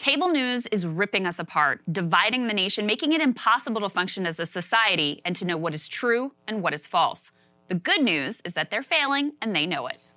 Cable news is ripping us apart, dividing the nation, making it impossible to function as a society and to know what is true and what is false. The good news is that they're failing and they know it.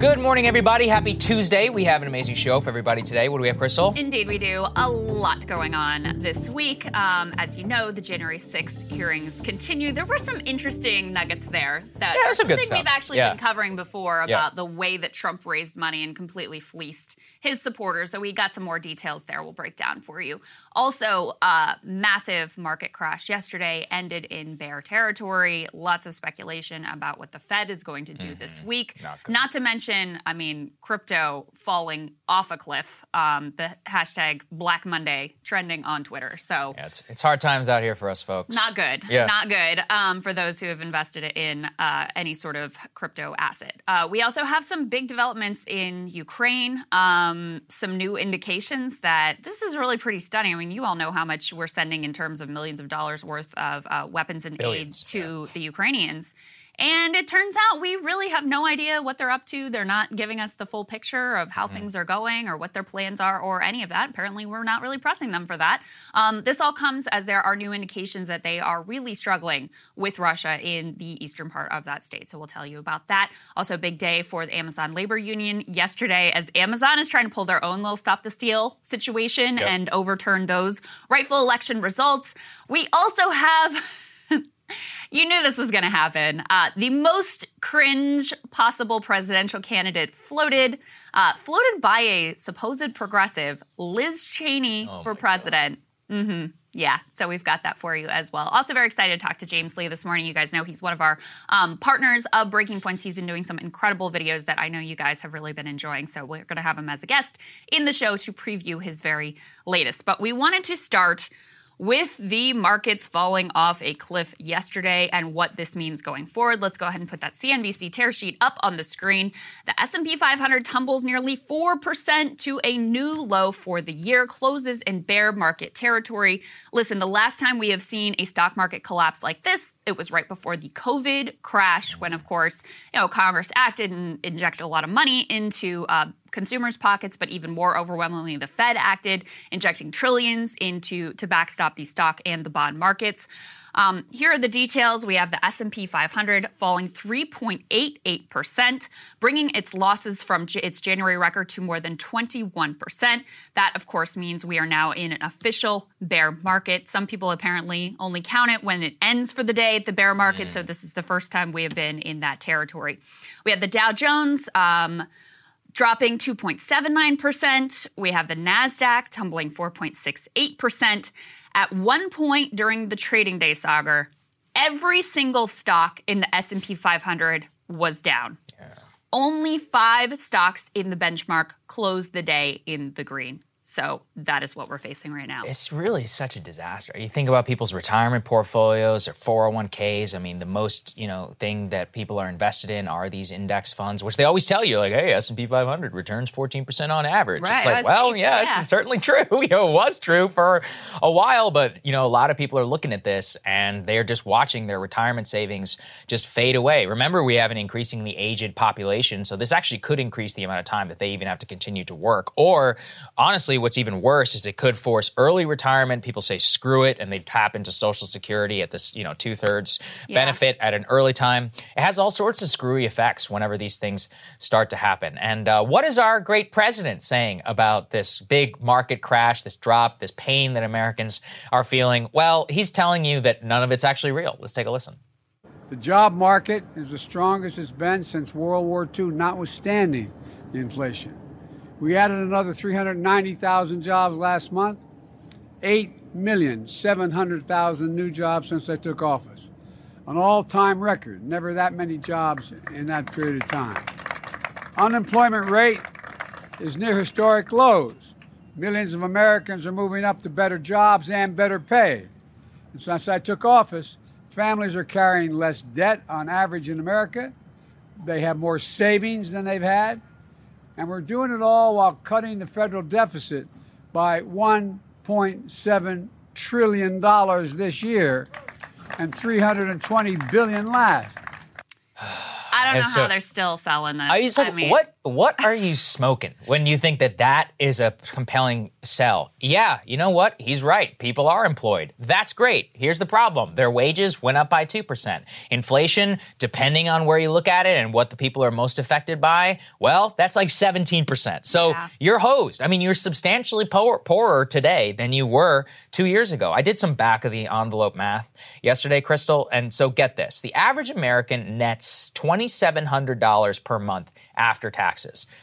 Good morning, everybody. Happy Tuesday. We have an amazing show for everybody today. What do we have, Krystal? Indeed we do. A lot going on this week. As you know, the January 6th hearings continue. There were some interesting nuggets there. That was some good stuff. We've actually been covering before about the way that Trump raised money and completely fleeced his supporters. So we got some more details there we'll break down for you. Also, massive market crash yesterday ended in bear territory. Lots of speculation about what the Fed is going to do this week. Not to mention, I mean, crypto falling off a cliff, the hashtag Black Monday trending on Twitter. So it's hard times out here for us folks. Not good. Yeah. Not good for those who have invested in any sort of crypto asset. We also have some big developments in Ukraine, some new indications that this is really pretty stunning. I mean, you all know how much we're sending in terms of millions of dollars worth of weapons and aid to the Ukrainians. And it turns out we really have no idea what they're up to. They're not giving us the full picture of how things are going or what their plans are or any of that. Apparently, we're not really pressing them for that. This all comes as there are new indications that they are really struggling with Russia in the eastern part of that state. So we'll tell you about that. Also, big day for the Amazon Labor Union yesterday as Amazon is trying to pull their own little stop the steal situation and overturn those rightful election results. We also have... You knew this was going to happen. The most cringe possible presidential candidate floated by a supposed progressive, Liz Cheney, for president. Yeah, so we've got that for you as well. Also very excited to talk to James Li this morning. You guys know he's one of our partners of Breaking Points. He's been doing some incredible videos that I know you guys have really been enjoying. So we're going to have him as a guest in the show to preview his very latest. But we wanted to start with the markets falling off a cliff yesterday and what this means going forward. Let's go ahead and put that CNBC tear sheet up on the screen. The S&P 500 tumbles nearly 4% to a new low for the year, closes in bear market territory. Listen, the last time we have seen a stock market collapse like this, it was right before the COVID crash when, of course, Congress acted and injected a lot of money into consumers' pockets, but even more overwhelmingly, the Fed acted, injecting trillions to backstop the stock and the bond markets. Here are the details. We have the S&P 500 falling 3.88%, bringing its losses from its January record to more than 21%. That, of course, means we are now in an official bear market. Some people apparently only count it when it ends for the day at the bear market, so this is the first time we have been in that territory. We have the Dow Jones dropping 2.79%. We have the NASDAQ tumbling 4.68%. At one point during the trading day, Saagar, every single stock in the S&P 500 was down. Yeah. Only 5 stocks in the benchmark closed the day in the green. So that is what we're facing right now. It's really such a disaster. You think about people's retirement portfolios or 401ks. I mean, the most, thing that people are invested in are these index funds, which they always tell you, like, hey, S&P 500 returns 14% on average. Right. It's like, well, yeah, it's certainly true. It was true for a while, but, a lot of people are looking at this and they're just watching their retirement savings just fade away. Remember, we have an increasingly aged population, so this actually could increase the amount of time that they even have to continue to work. Or, honestly, what's even worse is it could force early retirement. People say, screw it, and they tap into Social Security at this, two-thirds benefit at an early time. It has all sorts of screwy effects whenever these things start to happen. And what is our great president saying about this big market crash, this drop, this pain that Americans are feeling? Well, he's telling you that none of it's actually real. Let's take a listen. The job market is the strongest it's been since World War II, notwithstanding the inflation. We added another 390,000 jobs last month, 8,700,000 new jobs since I took office, an all-time record, never that many jobs in that period of time. Unemployment rate is near historic lows. Millions of Americans are moving up to better jobs and better pay. And since I took office, families are carrying less debt on average in America. They have more savings than they've had. And we're doing it all while cutting the federal deficit by $1.7 trillion this year and $320 billion last. I don't know how they're still selling this. What are you smoking when you think that is a compelling sell? Yeah, you know what? He's right. People are employed. That's great. Here's the problem. Their wages went up by 2%. Inflation, depending on where you look at it and what the people are most affected by, well, that's like 17%. So you're hosed. I mean, you're substantially poorer today than you were 2 years ago. I did some back of the envelope math yesterday, Krystal. And so get this. The average American nets $2,700 per month after taxes.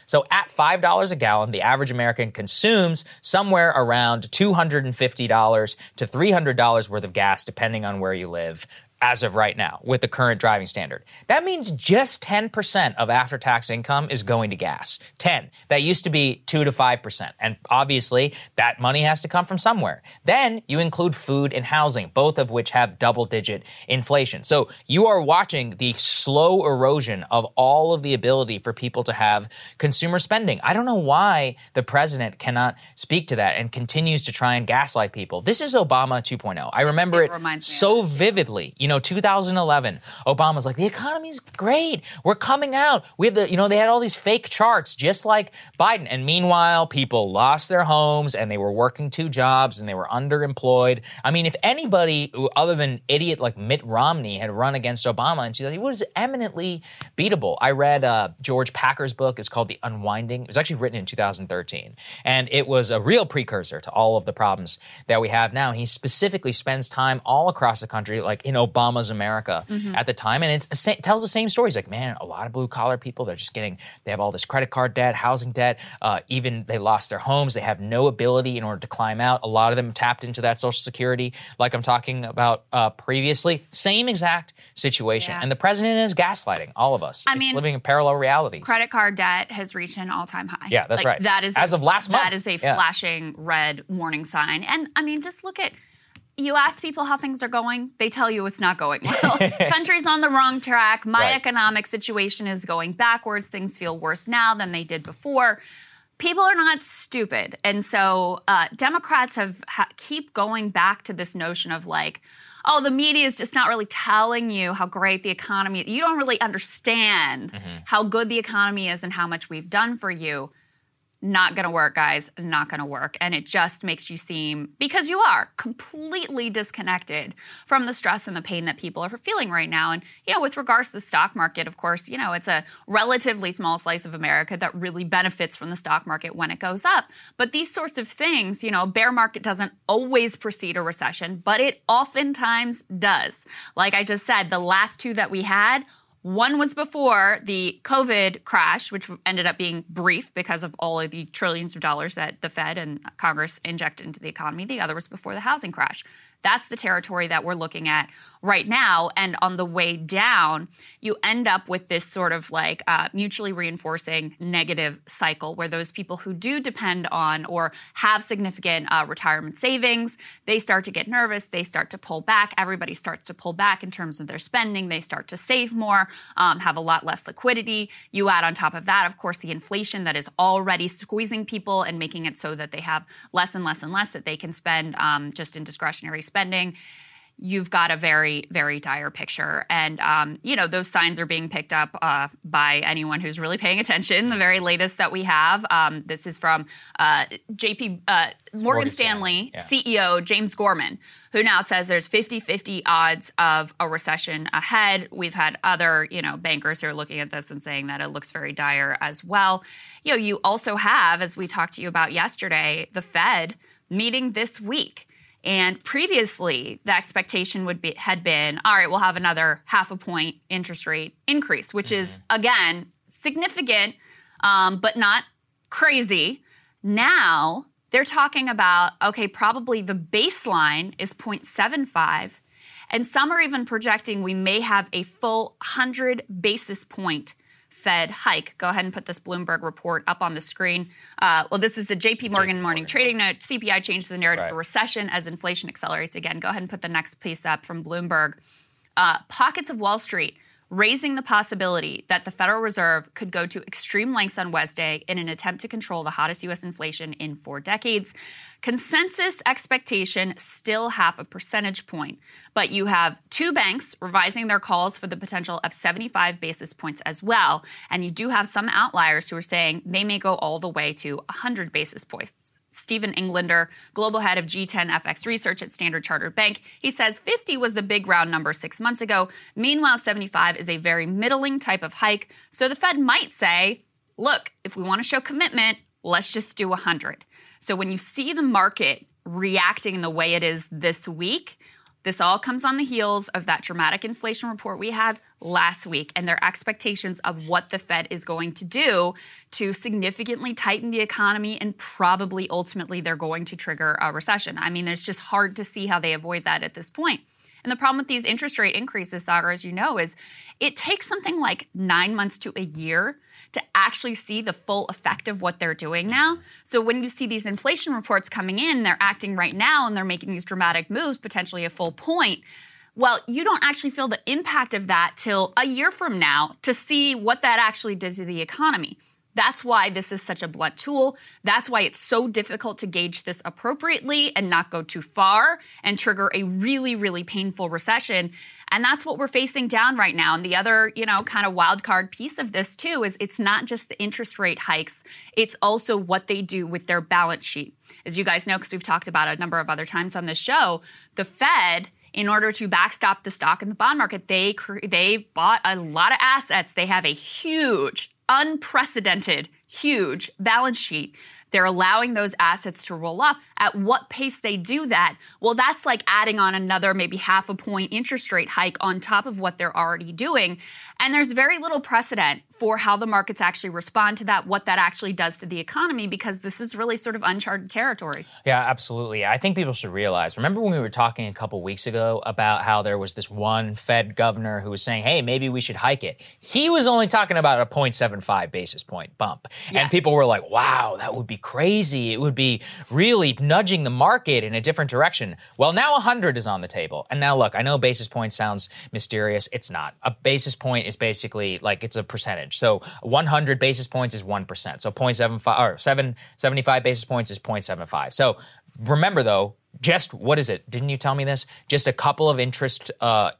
So at $5 a gallon, the average American consumes somewhere around $250 to $300 worth of gas, depending on where you live, as of right now, with the current driving standard. That means just 10% of after-tax income is going to gas. 10. That used to be 2 to 5%. And obviously, that money has to come from somewhere. Then you include food and housing, both of which have double-digit inflation. So you are watching the slow erosion of all of the ability for people to have consumer spending. I don't know why the president cannot speak to that and continues to try and gaslight people. This is Obama 2.0. I remember it so vividly. 2011, Obama's like, the economy's great. We're coming out. We have they had all these fake charts just like Biden. And meanwhile, people lost their homes and they were working 2 jobs and they were underemployed. I mean, if anybody other than an idiot like Mitt Romney had run against Obama in 2000, he was eminently beatable. I read George Packer's book. It's called The Unwinding. It was actually written in 2013. And it was a real precursor to all of the problems that we have now. And he specifically spends time all across the country, like in Obama's America at the time. And it tells the same stories. Like, man, a lot of blue collar people, they have all this credit card debt, housing debt, even they lost their homes. They have no ability in order to climb out. A lot of them tapped into that Social Security, like I'm talking about previously. Same exact situation. Yeah. And the president is gaslighting all of us. I mean, living in parallel realities. Credit card debt has reached an all-time high. Yeah, that's right. That is as of last month. That is a flashing red warning sign. And I mean, just look at, you ask people how things are going, they tell you it's not going well. Country's on the wrong track. My economic situation is going backwards. Things feel worse now than they did before. People are not stupid. And so Democrats keep going back to this notion of like, oh, the media is just not really telling you how great the economy is. You don't really understand how good the economy is and how much we've done for you. Not going to work, guys. Not going to work. And it just makes you seem, because you are completely disconnected from the stress and the pain that people are feeling right now. And, you know, with regards to the stock market, of course, you know, it's a relatively small slice of America that really benefits from the stock market when it goes up. But these sorts of things, you know, bear market doesn't always precede a recession, but it oftentimes does. Like I just said, the last two that we had, one was before the COVID crash, which ended up being brief because of all of the trillions of dollars that the Fed and Congress injected into the economy. The other was before the housing crash. That's the territory that we're looking at right now. And on the way down, you end up with this sort of like mutually reinforcing negative cycle where those people who do depend on or have significant retirement savings, they start to get nervous. They start to pull back. Everybody starts to pull back in terms of their spending. They start to save more, have a lot less liquidity. You add on top of that, of course, the inflation that is already squeezing people and making it so that they have less and less and less that they can spend just in discretionary spending. You've got a very, very dire picture. And, you know, those signs are being picked up by anyone who's really paying attention. The very latest that we have, this is from Morgan Stanley CEO James Gorman, who now says there's 50-50 odds of a recession ahead. We've had other, you know, bankers who are looking at this and saying that it looks very dire as well. You know, you also have, as we talked to you about yesterday, the Fed meeting this week. And previously, the expectation would be, had been, all right, we'll have another 0.5 point interest rate increase, which is, again, significant, but not crazy. Now they're talking about, okay, probably the baseline is 0.75. And some are even projecting we may have a full 100 basis point Fed hike. Go ahead and put this Bloomberg report up on the screen. Well, this is the JP Morgan morning trading note. CPI changes the narrative of recession as inflation accelerates again. Go ahead and put the next piece up from Bloomberg. Pockets of Wall Street raising the possibility that the Federal Reserve could go to extreme lengths on Wednesday in an attempt to control the hottest U.S. inflation in 4 decades. Consensus expectation still 0.5 percentage point. But you have two banks revising their calls for the potential of 75 basis points as well. And you do have some outliers who are saying they may go all the way to 100 basis points. Stephen Englander, global head of G10 FX research at Standard Chartered Bank. He says 50 was the big round number 6 months ago. Meanwhile, 75 is a very middling type of hike. So the Fed might say, look, if we want to show commitment, let's just do 100. So when you see the market reacting the way it is this week, this all comes on the heels of that dramatic inflation report we had last week and their expectations of what the Fed is going to do to significantly tighten the economy, and probably ultimately they're going to trigger a recession. I mean, it's just hard to see how they avoid that at this point. And the problem with these interest rate increases, Saagar, as you know, is it takes something like 9 months to a year to actually see the full effect of what they're doing now. So when you see these inflation reports coming in, they're acting right now and they're making these dramatic moves, potentially a full point. Well, you don't actually feel the impact of that till a year from now to see what that actually did to the economy. That's why this is such a blunt tool. That's why it's so difficult to gauge this appropriately and not go too far and trigger a really, really painful recession. And that's what we're facing down right now. And the other, you know, kind of wild card piece of this too is it's not just the interest rate hikes. It's also what they do with their balance sheet. As you guys know, because we've talked about a number of other times on this show, the Fed, in order to backstop the stock and the bond market, they bought a lot of assets. They have a huge, unprecedented, huge balance sheet. They're allowing those assets to roll off. At what pace they do that? Well, that's like adding on another maybe 0.5 point interest rate hike on top of what they're already doing. And there's very little precedent for how the markets actually respond to that, what that actually does to the economy, because this is really sort of uncharted territory. Yeah, absolutely. I think people should realize, remember when we were talking a couple weeks ago about how there was this one Fed governor who was saying, hey, maybe we should hike it. He was only talking about a 0.75 basis point bump. Yes. And people were like, wow, that would be crazy. It would be really nudging the market in a different direction. Well, now 100 is on the table. And now look, I know basis point sounds mysterious. It's not. A basis point is basically like it's a percentage. So 100 basis points is 1%. So 0.75 or 75 basis points is 0.75. So remember though, just, what is it? Didn't you tell me this? Just a couple of interest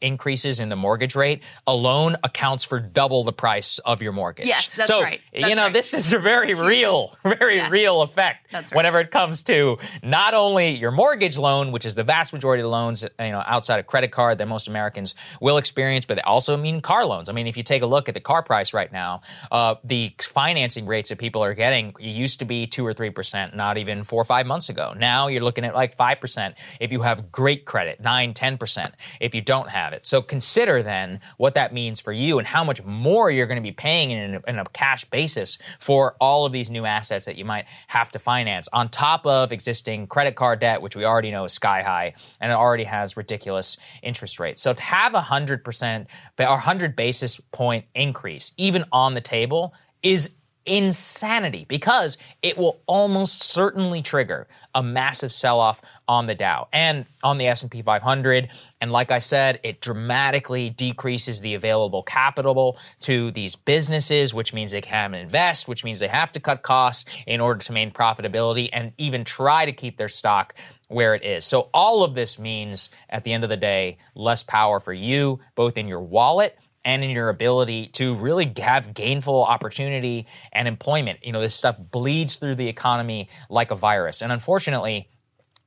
increases in the mortgage rate alone accounts for double the price of your mortgage. Yes, that's so, right. That's right. This is a very real, very real effect whenever it comes to not only your mortgage loan, which is the vast majority of loans, outside of credit card that most Americans will experience, but they also mean car loans. I mean, if you take a look at the car price right now, the financing rates that people are getting used to be 2 or 3%, not even 4 or 5 months ago. Now you're looking at like 5%. If you have great credit, 9%, 10% if you don't have it. So consider then what that means for you and how much more you're going to be paying in a cash basis for all of these new assets that you might have to finance on top of existing credit card debt, which we already know is sky high and it already has ridiculous interest rates. So to have 100% or 100 basis point increase even on the table is insanity because it will almost certainly trigger a massive sell-off on the Dow and on the S&P 500. And like I said, it dramatically decreases the available capital to these businesses, which means they can't invest, which means they have to cut costs in order to maintain profitability and even try to keep their stock where it is. So all of this means, at the end of the day, less power for you, both in your wallet and in your ability to really have gainful opportunity and employment. This stuff bleeds through the economy like a virus. And unfortunately,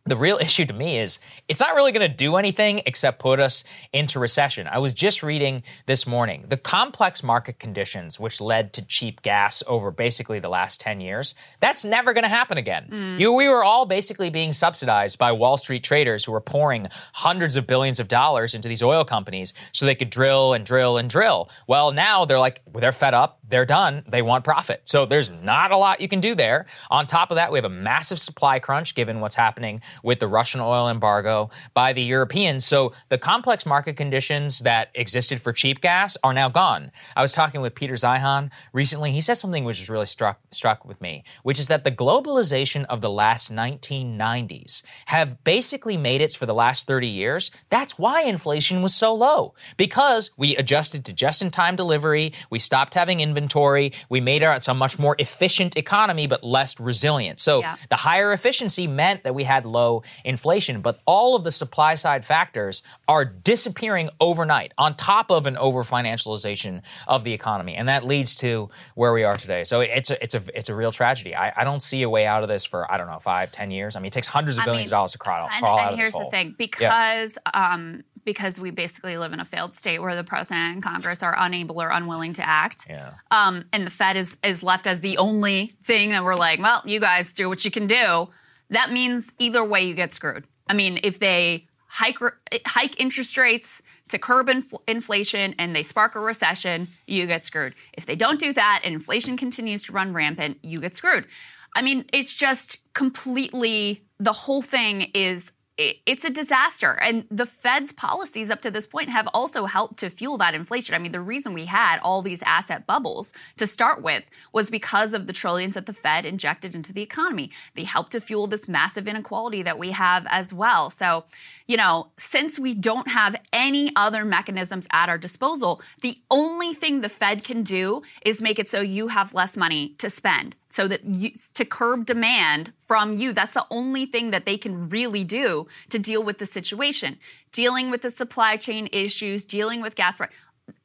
the real issue to me is it's not really going to do anything except put us into recession. I was just reading this morning, the complex market conditions which led to cheap gas over basically the last 10 years, that's never going to happen again. We were all basically being subsidized by Wall Street traders who were pouring hundreds of billions of dollars into these oil companies so they could drill and drill and drill. Well, now they're fed up. They're done. They want profit. So there's not a lot you can do there. On top of that, we have a massive supply crunch given what's happening with the Russian oil embargo by the Europeans. So the complex market conditions that existed for cheap gas are now gone. I was talking with Peter Zeihan recently. He said something which really struck with me, which is that the globalization of the last 1990s have basically made it for the last 30 years. That's why inflation was so low, because we adjusted to just-in-time delivery. We stopped having inventory. We made it a much more efficient economy, but less resilient. So the higher efficiency meant that we had low inflation, but all of the supply side factors are disappearing overnight on top of an over financialization of the economy. And that leads to where we are today. So it's a real tragedy. I don't see a way out of this for, 5, 10 years. It takes hundreds of billions of dollars to crawl out of this hole. And here's the thing, because we basically live in a failed state where the president and Congress are unable or unwilling to act. Yeah. And the Fed is left as the only thing that we're like, well, you guys do what you can do. That means either way you get screwed. If they hike interest rates to curb inflation and they spark a recession, you get screwed. If they don't do that and inflation continues to run rampant, you get screwed. It's just completely, the whole thing is, it's a disaster. And the Fed's policies up to this point have also helped to fuel that inflation. The reason we had all these asset bubbles to start with was because of the trillions that the Fed injected into the economy. They helped to fuel this massive inequality that we have as well. So, since we don't have any other mechanisms at our disposal, the only thing the Fed can do is make it so you have less money to spend. So that to curb demand from you, that's the only thing that they can really do to deal with the situation. Dealing with the supply chain issues, dealing with gas prices,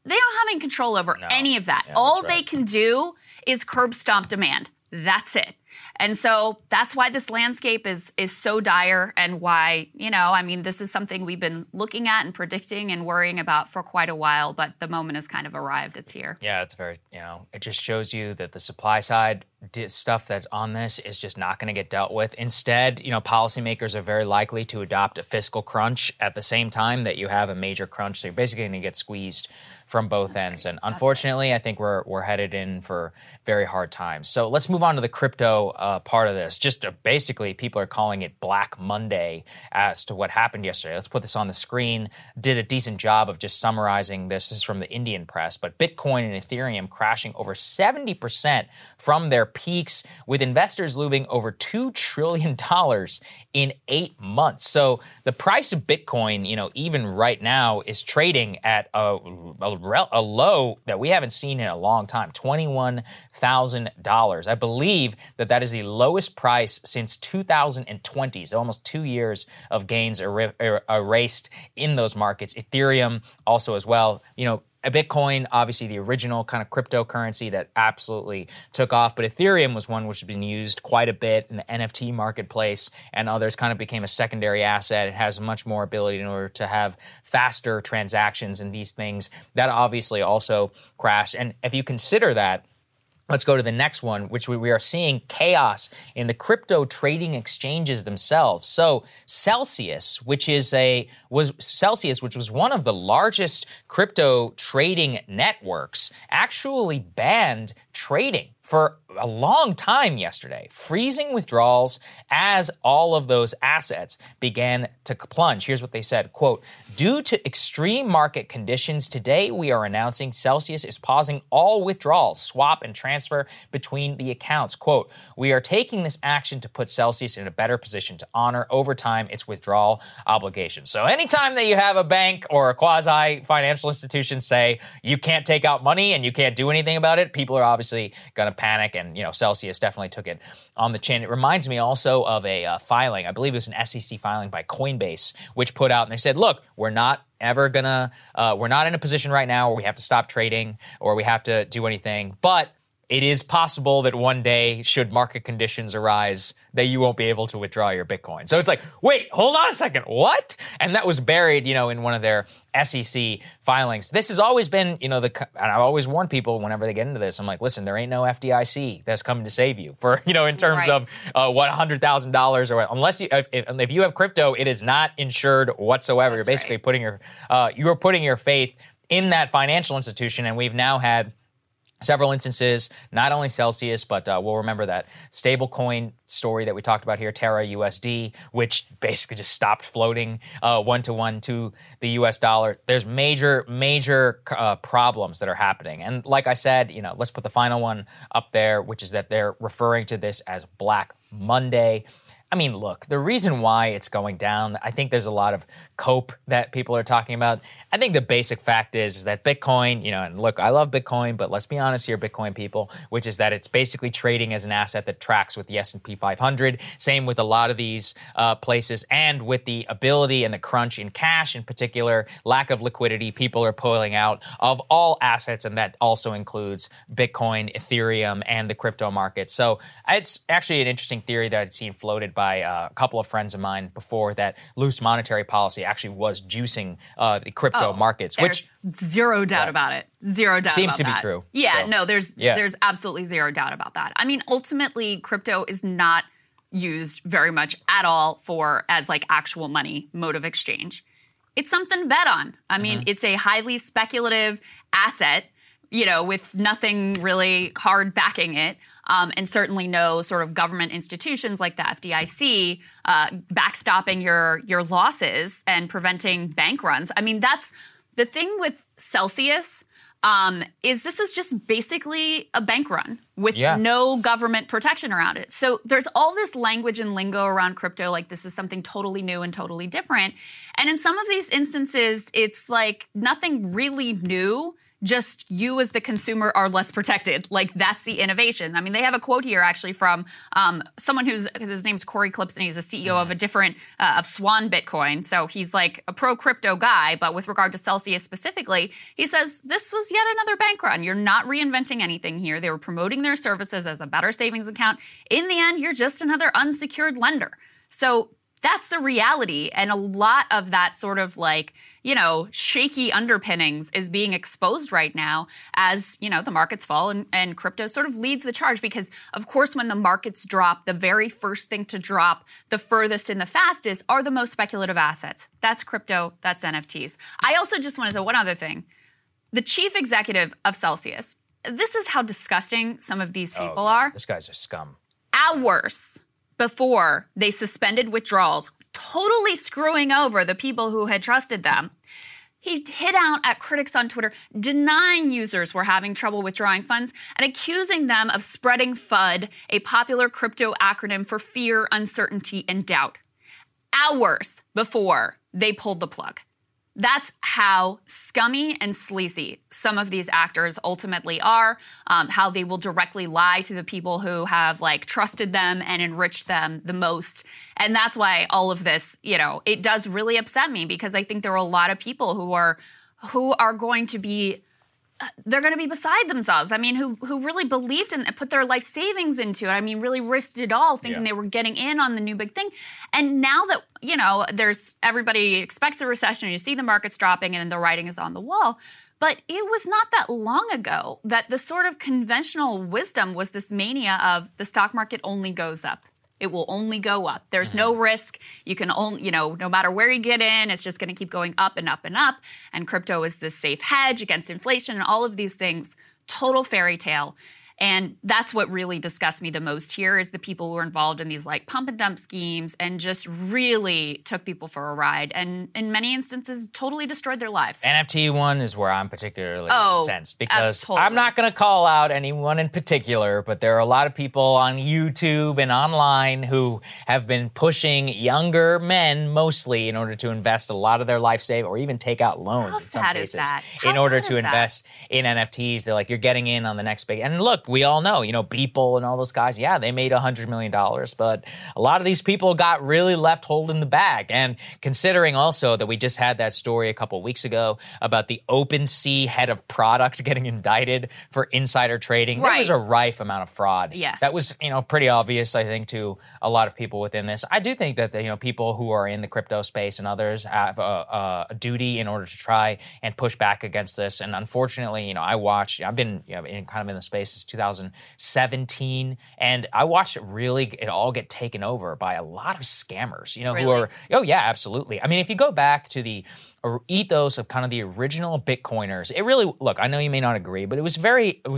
they don't have any control over any of that. Yeah, all they can do is curb stomp demand. That's it. And so that's why this landscape is so dire and why, this is something we've been looking at and predicting and worrying about for quite a while, but the moment has kind of arrived. It's here. Yeah, it's very, it just shows you that the supply side stuff that's on this is just not going to get dealt with. Instead, policymakers are very likely to adopt a fiscal crunch at the same time that you have a major crunch. So you're basically going to get squeezed from both ends. Right. And unfortunately, I think we're headed in for very hard times. So let's move on to the crypto part of this. Basically, people are calling it Black Monday as to what happened yesterday. Let's put this on the screen. Did a decent job of just summarizing this. This is from the Indian press, but Bitcoin and Ethereum crashing over 70% from their peaks, with investors losing over $2 trillion in 8 months. So the price of Bitcoin, even right now, is trading at a low that we haven't seen in a long time, $21,000. I believe that That is the lowest price since 2020. So almost 2 years of gains erased in those markets. Ethereum also as well, you know, Bitcoin, obviously the original kind of cryptocurrency that absolutely took off, but Ethereum was one which has been used quite a bit in the NFT marketplace and others, kind of became a secondary asset. It has much more ability in order to have faster transactions and these things. That obviously also crashed. And if you consider that, let's go to the next one, which we are seeing chaos in the crypto trading exchanges themselves. So Celsius, which was one of the largest crypto trading networks, actually banned trading for a long time yesterday, freezing withdrawals as all of those assets began to plunge. Here's what they said, quote, "Due to extreme market conditions, today we are announcing Celsius is pausing all withdrawals, swap, and transfer between the accounts. Quote, we are taking this action to put Celsius in a better position to honor over time its withdrawal obligations." So anytime that you have a bank or a quasi-financial institution say you can't take out money and you can't do anything about it, people are obviously going to panic, and, you know, Celsius definitely took it on the chin. It reminds me also of a filing, I believe it was an SEC filing by Coinbase, which put out and they said, look, we're not in a position right now where we have to stop trading or we have to do anything, but it is possible that one day, should market conditions arise, that you won't be able to withdraw your Bitcoin. So it's like, wait, hold on a second, what? And that was buried, you know, in one of their SEC filings. This has always been, you know, and I always warn people whenever they get into this, I'm like, listen, there ain't no FDIC that's coming to save you for, you know, in terms of what, $100,000 or what, unless you, if you have crypto, it is not insured whatsoever. That's you're basically putting your faith in that financial institution, and we've now had several instances, not only Celsius, but we'll remember that stablecoin story that we talked about here, Terra USD, which basically just stopped floating one-to-one to the U.S. dollar. There's major problems that are happening. And like I said, you know, let's put the final one up there, which is that they're referring to this as Black Monday. I mean, look, the reason why it's going down, I think there's a lot of cope that people are talking about. I think the basic fact is that Bitcoin, you know, and look, I love Bitcoin, but let's be honest here, Bitcoin people, which is that it's basically trading as an asset that tracks with the S&P 500, same with a lot of these places, and with the ability and the crunch in cash in particular, lack of liquidity, people are pulling out of all assets, and that also includes Bitcoin, Ethereum, and the crypto market. So it's actually an interesting theory that I'd seen floated by a couple of friends of mine before, that loose monetary policy actually was juicing the crypto markets, which zero doubt about it. Zero doubt seems about that. Seems to be true. Yeah, so, no, there's absolutely zero doubt about that. I mean, ultimately, crypto is not used very much at all as like actual money, mode of exchange. It's something to bet on. I mean, it's a highly speculative asset, you know, with nothing really hard backing it, and certainly no sort of government institutions like the FDIC backstopping your losses and preventing bank runs. I mean, that's the thing with Celsius, is this is just basically a bank run with no government protection around it. So there's all this language and lingo around crypto, like this is something totally new and totally different. And in some of these instances, it's like nothing really new, just you as the consumer are less protected. Like, that's the innovation. I mean, they have a quote here actually from someone who's, his name's Corey Clipson. He's a CEO of a different, of Swan Bitcoin. So he's like a pro-crypto guy, but with regard to Celsius specifically, he says, this was yet another bank run. You're not reinventing anything here. They were promoting their services as a better savings account. In the end, you're just another unsecured lender. So that's the reality, and a lot of that sort of like, you know, shaky underpinnings is being exposed right now as, you know, the markets fall and crypto sort of leads the charge, because, of course, when the markets drop, the very first thing to drop the furthest and the fastest are the most speculative assets. That's crypto. That's NFTs. I also just want to say one other thing. The chief executive of Celsius, this is how disgusting some of these people are. This guy's a scum. Hours before they suspended withdrawals, totally screwing over the people who had trusted them, he hit out at critics on Twitter, denying users were having trouble withdrawing funds and accusing them of spreading FUD, a popular crypto acronym for fear, uncertainty, and doubt, hours before they pulled the plug. That's how scummy and sleazy some of these actors ultimately are, how they will directly lie to the people who have like trusted them and enriched them the most. And that's why all of this, you know, it does really upset me, because I think there are a lot of people who are going to be, they're going to be beside themselves. I mean, who really believed in it, put their life savings into it. I mean, really risked it all thinking they were getting in on the new big thing. And now that, you know, there's everybody expects a recession, and you see the markets dropping and the writing is on the wall. But it was not that long ago that the sort of conventional wisdom was this mania of the stock market only goes up. It will only go up. There's no risk. You can only, you know, no matter where you get in, it's just going to keep going up and up and up. And crypto is this safe hedge against inflation and all of these things. Total fairy tale. And that's what really disgusts me the most here is the people who were involved in these like pump and dump schemes and just really took people for a ride and in many instances totally destroyed their lives. NFT one is where I'm particularly incensed because totally. I'm not going to call out anyone in particular, but there are a lot of people on YouTube and online who have been pushing younger men mostly in order to invest a lot of their life save or even take out loans in some cases in order to invest in NFTs. They're like, you're getting in on the next big, and look, we all know, you know, Beeple and all those guys, yeah, they made $100 million, but a lot of these people got really left holding the bag. And considering also that we just had that story a couple weeks ago about the OpenSea head of product getting indicted for insider trading, there was a rife amount of fraud. Yes. That was, you know, pretty obvious, I think, to a lot of people within this. I do think that, you know, people who are in the crypto space and others have a duty in order to try and push back against this. And unfortunately, you know, I've been kind of in the space since 2017, and I watched it really it all get taken over by a lot of scammers, you know, who are, oh yeah, absolutely. I mean, if you go back to the ethos of kind of the original Bitcoiners, it really, look, I know you may not agree, but it was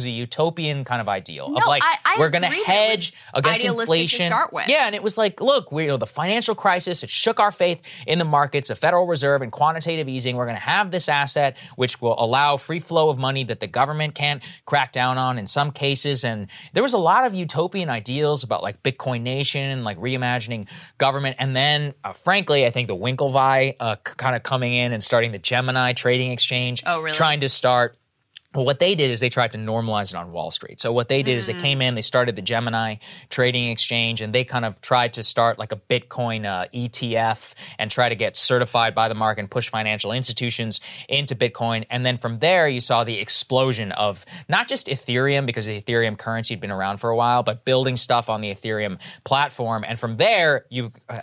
a utopian kind of ideal of like, we're going to hedge against inflation. To start with. Yeah, and it was like, look, we, you know, the financial crisis, it shook our faith in the markets, the Federal Reserve and quantitative easing. We're going to have this asset, which will allow free flow of money that the government can't crack down on in some cases. And there was a lot of utopian ideals about like Bitcoin Nation and like reimagining government. And then, frankly, I think the Winklevi kind of coming in and starting the Gemini trading exchange, trying to start. Well, what they did is they tried to normalize it on Wall Street. So what they did is they came in, they started the Gemini trading exchange, and they kind of tried to start like a Bitcoin ETF and try to get certified by the market and push financial institutions into Bitcoin. And then from there, you saw the explosion of not just Ethereum, because the Ethereum currency had been around for a while, but building stuff on the Ethereum platform. And from there,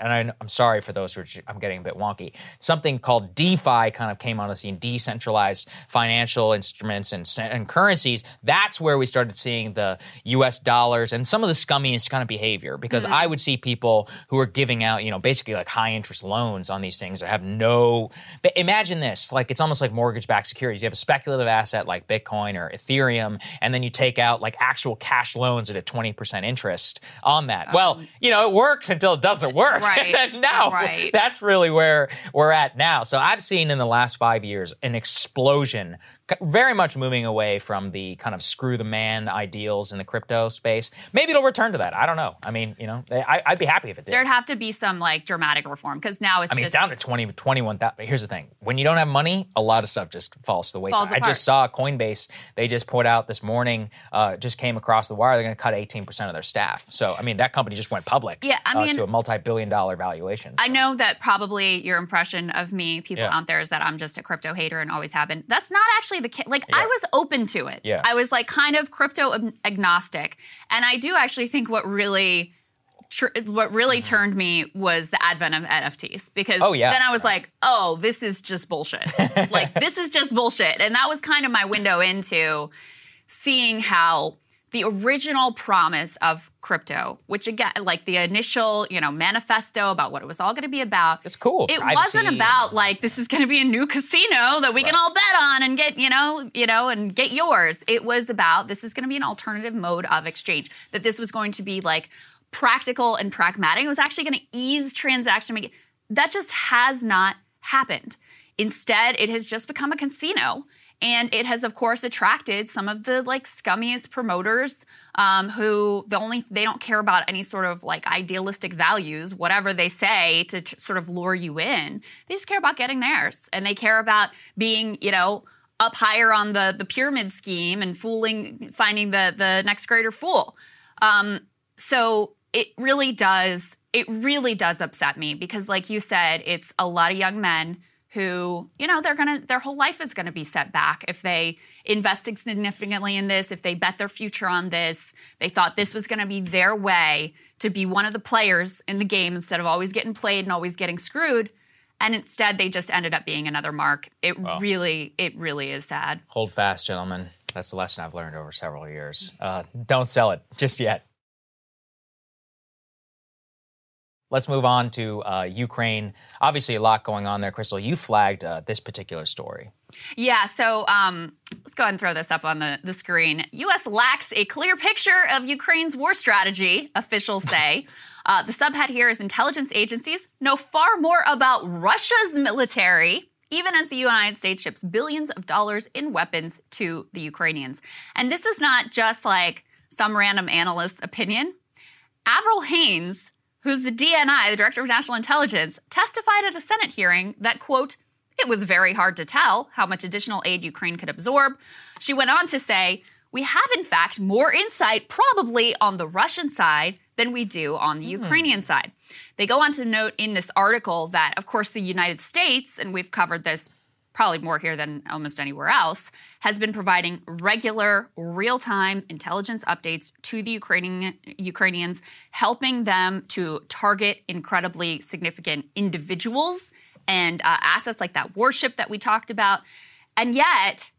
I'm sorry for those who are, I'm getting a bit wonky, something called DeFi kind of came on the scene, decentralized financial instruments and currencies. That's where we started seeing the U.S. dollars and some of the scummiest kind of behavior, because I would see people who are giving out, you know, basically like high interest loans on these things that have no, but imagine this, like it's almost like mortgage-backed securities. You have a speculative asset like Bitcoin or Ethereum, and then you take out like actual cash loans at a 20% interest on that. Well, you know, it works until it doesn't work. That's really where we're at now. So I've seen in the last 5 years an explosion, very much moving away from the kind of screw the man ideals in the crypto space. Maybe it'll return to that. I don't know. I mean, you know, I'd be happy if it did. There'd have to be some like dramatic reform, because now it's it's down to 20, 21. Here's the thing. When you don't have money, a lot of stuff just falls to the wayside. I just saw Coinbase. They just put out this morning, just came across the wire. They're going to cut 18% of their staff. So, I mean, that company just went public to a multi-billion-dollar valuation. So. I know that probably your impression of me, out there, is that I'm just a crypto hater and always have been. That's not actually the case. Like, I was open to it. Yeah. I was like kind of crypto agnostic. And I do actually think what really turned me was the advent of NFTs, because then I was like, oh, this is just bullshit. Like, this is just bullshit. And that was kind of my window into seeing how the original promise of crypto, which again, like the initial, you know, manifesto about what it was all going to be about. It's cool. It wasn't about like, this is going to be a new casino that we can all bet on and get, you know, and get yours. It was about, this is going to be an alternative mode of exchange, that this was going to be like practical and pragmatic. It was actually going to ease transaction making. That just has not happened. Instead, it has just become a casino. And it has, of course, attracted some of the like scummiest promoters who they don't care about any sort of like idealistic values, whatever they say to sort of lure you in. They just care about getting theirs, and they care about being, you know, up higher on the pyramid scheme and finding the next greater fool. So it really does upset me because, like you said, it's a lot of young men who, you know, their whole life is gonna be set back if they invested significantly in this, if they bet their future on this. They thought this was gonna be their way to be one of the players in the game instead of always getting played and always getting screwed. And instead, they just ended up being another mark. It really is sad. Hold fast, gentlemen. That's the lesson I've learned over several years. Don't sell it just yet. Let's move on to Ukraine. Obviously, a lot going on there. Krystal, you flagged this particular story. Yeah, so let's go ahead and throw this up on the screen. U.S. lacks a clear picture of Ukraine's war strategy, officials say. The subhead here is intelligence agencies know far more about Russia's military, even as the United States ships billions of dollars in weapons to the Ukrainians. And this is not just like some random analyst's opinion. Avril Haines, who's the DNI, the Director of National Intelligence, testified at a Senate hearing that, quote, it was very hard to tell how much additional aid Ukraine could absorb. She went on to say, we have, in fact, more insight probably on the Russian side than we do on the Ukrainian side. They go on to note in this article that, of course, the United States, and we've covered this probably more here than almost anywhere else, has been providing regular, real-time intelligence updates to the Ukrainians, helping them to target incredibly significant individuals and assets like that warship that we talked about. And yet,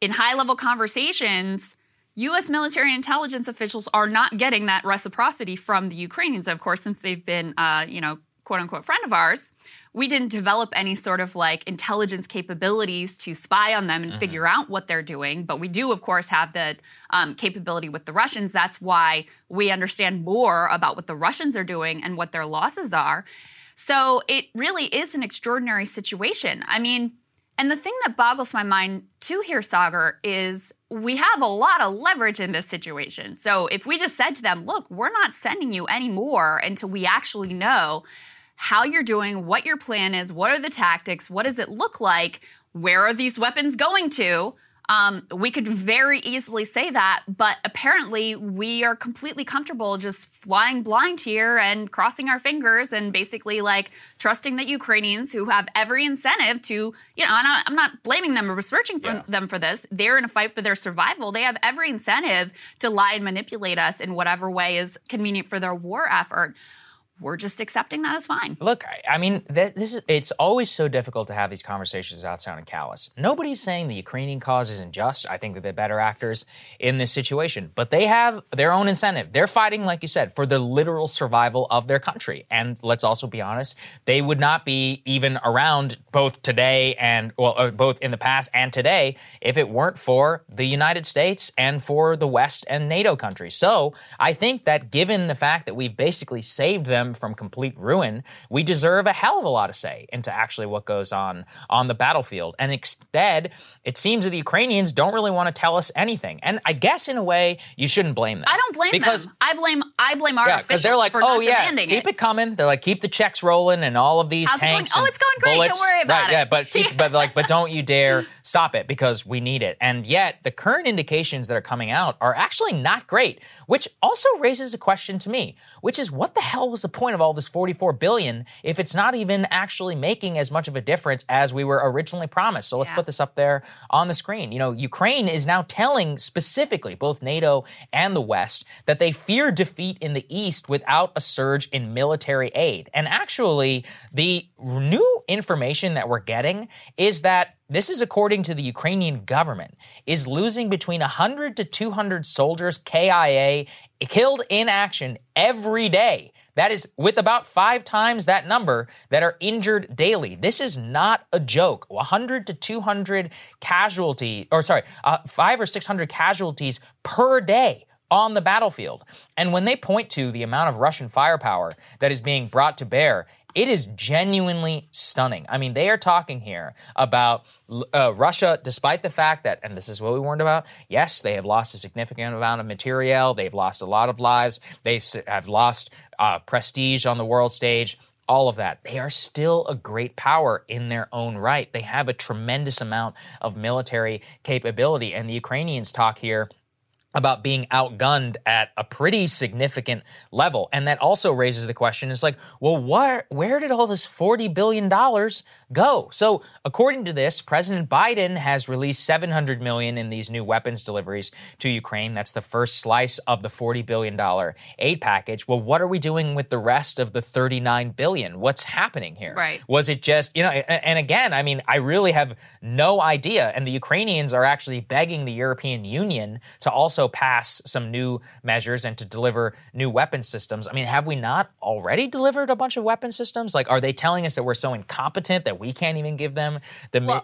in high-level conversations, U.S. military intelligence officials are not getting that reciprocity from the Ukrainians, of course, since they've been, quote-unquote friend of ours. We didn't develop any sort of like intelligence capabilities to spy on them and figure out what they're doing. But we do, of course, have the capability with the Russians. That's why we understand more about what the Russians are doing and what their losses are. So it really is an extraordinary situation. I mean, and the thing that boggles my mind too here, Saagar, is we have a lot of leverage in this situation. So if we just said to them, look, we're not sending you any more until we actually know how you're doing, what your plan is, what are the tactics, what does it look like, where are these weapons going to? We could very easily say that, but apparently we are completely comfortable just flying blind here and crossing our fingers and basically like trusting the Ukrainians who have every incentive to, you know, and I'm not blaming them or besmirching them for this. They're in a fight for their survival. They have every incentive to lie and manipulate us in whatever way is convenient for their war effort. We're just accepting that as fine. Look, I mean, it's always so difficult to have these conversations without sounding callous. Nobody's saying the Ukrainian cause isn't just. I think that they're better actors in this situation. But they have their own incentive. They're fighting, like you said, for the literal survival of their country. And let's also be honest, they would not be even around both today and, well, both in the past and today if it weren't for the United States and for the West and NATO countries. So I think that given the fact that we've basically saved them from complete ruin, we deserve a hell of a lot of say into actually what goes on the battlefield. And instead, it seems that the Ukrainians don't really want to tell us anything. And I guess in a way, you shouldn't blame them. I don't blame them. I blame our officials they're like, for not demanding keep it coming. They're like, keep the checks rolling and all of these tanks. It's going great. Bullets. Don't worry about it. Yeah, but don't you dare stop it because we need it. And yet, the current indications that are coming out are actually not great, which also raises a question to me, which is what the hell was the point of all this $44 billion if it's not even actually making as much of a difference as we were originally promised? So let's put this up there on the screen. You know, Ukraine is now telling specifically both NATO and the West that they fear defeat in the East without a surge in military aid. And actually, the new information that we're getting is that this is according to the Ukrainian government, is losing between 100 to 200 soldiers KIA killed in action every day. That is with about 5 times that number that are injured daily. This is not a joke. 100 to 200 casualty, 5 or 600 casualties per day on the battlefield. And when they point to the amount of Russian firepower that is being brought to bear, It is genuinely stunning. I mean, they are talking here about Russia, despite the fact that, and this is what we warned about, yes, they have lost a significant amount of materiel. They've lost a lot of lives. They have lost prestige on the world stage. All of that. They are still a great power in their own right. They have a tremendous amount of military capability. And the Ukrainians talk here about being outgunned at a pretty significant level. And that also raises the question, it's like, well, where did all this $40 billion go? So according to this, President Biden has released $700 million in these new weapons deliveries to Ukraine. That's the first slice of the $40 billion aid package. Well, what are we doing with the rest of the $39 billion? What's happening here? Right. Was it just, you know, and again, I mean, I really have no idea. And the Ukrainians are actually begging the European Union to also pass some new measures and to deliver new weapon systems. I mean, have we not already delivered a bunch of weapon systems? Like, are they telling us that we're so incompetent that we can't even give them the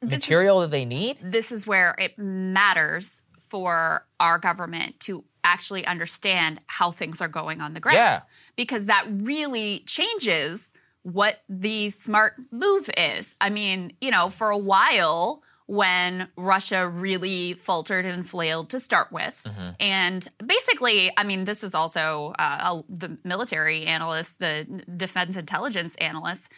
material that they need? This is where it matters for our government to actually understand how things are going on the ground. Yeah. Because that really changes what the smart move is. I mean, you know, for a while, when Russia really faltered and flailed to start with. Mm-hmm. And basically, I mean, this is also the military analysts, the defense intelligence analysts,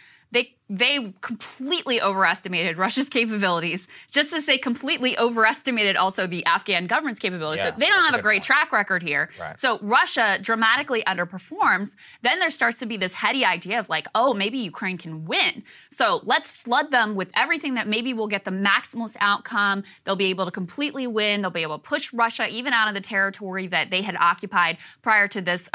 they completely overestimated Russia's capabilities, just as they completely overestimated also the Afghan government's capabilities. Yeah, so they don't have a great track record here. Right. So Russia dramatically underperforms. Then there starts to be this heady idea of like, oh, maybe Ukraine can win. So let's flood them with everything that maybe will get the maximalist outcome. They'll be able to completely win. They'll be able to push Russia even out of the territory that they had occupied prior to this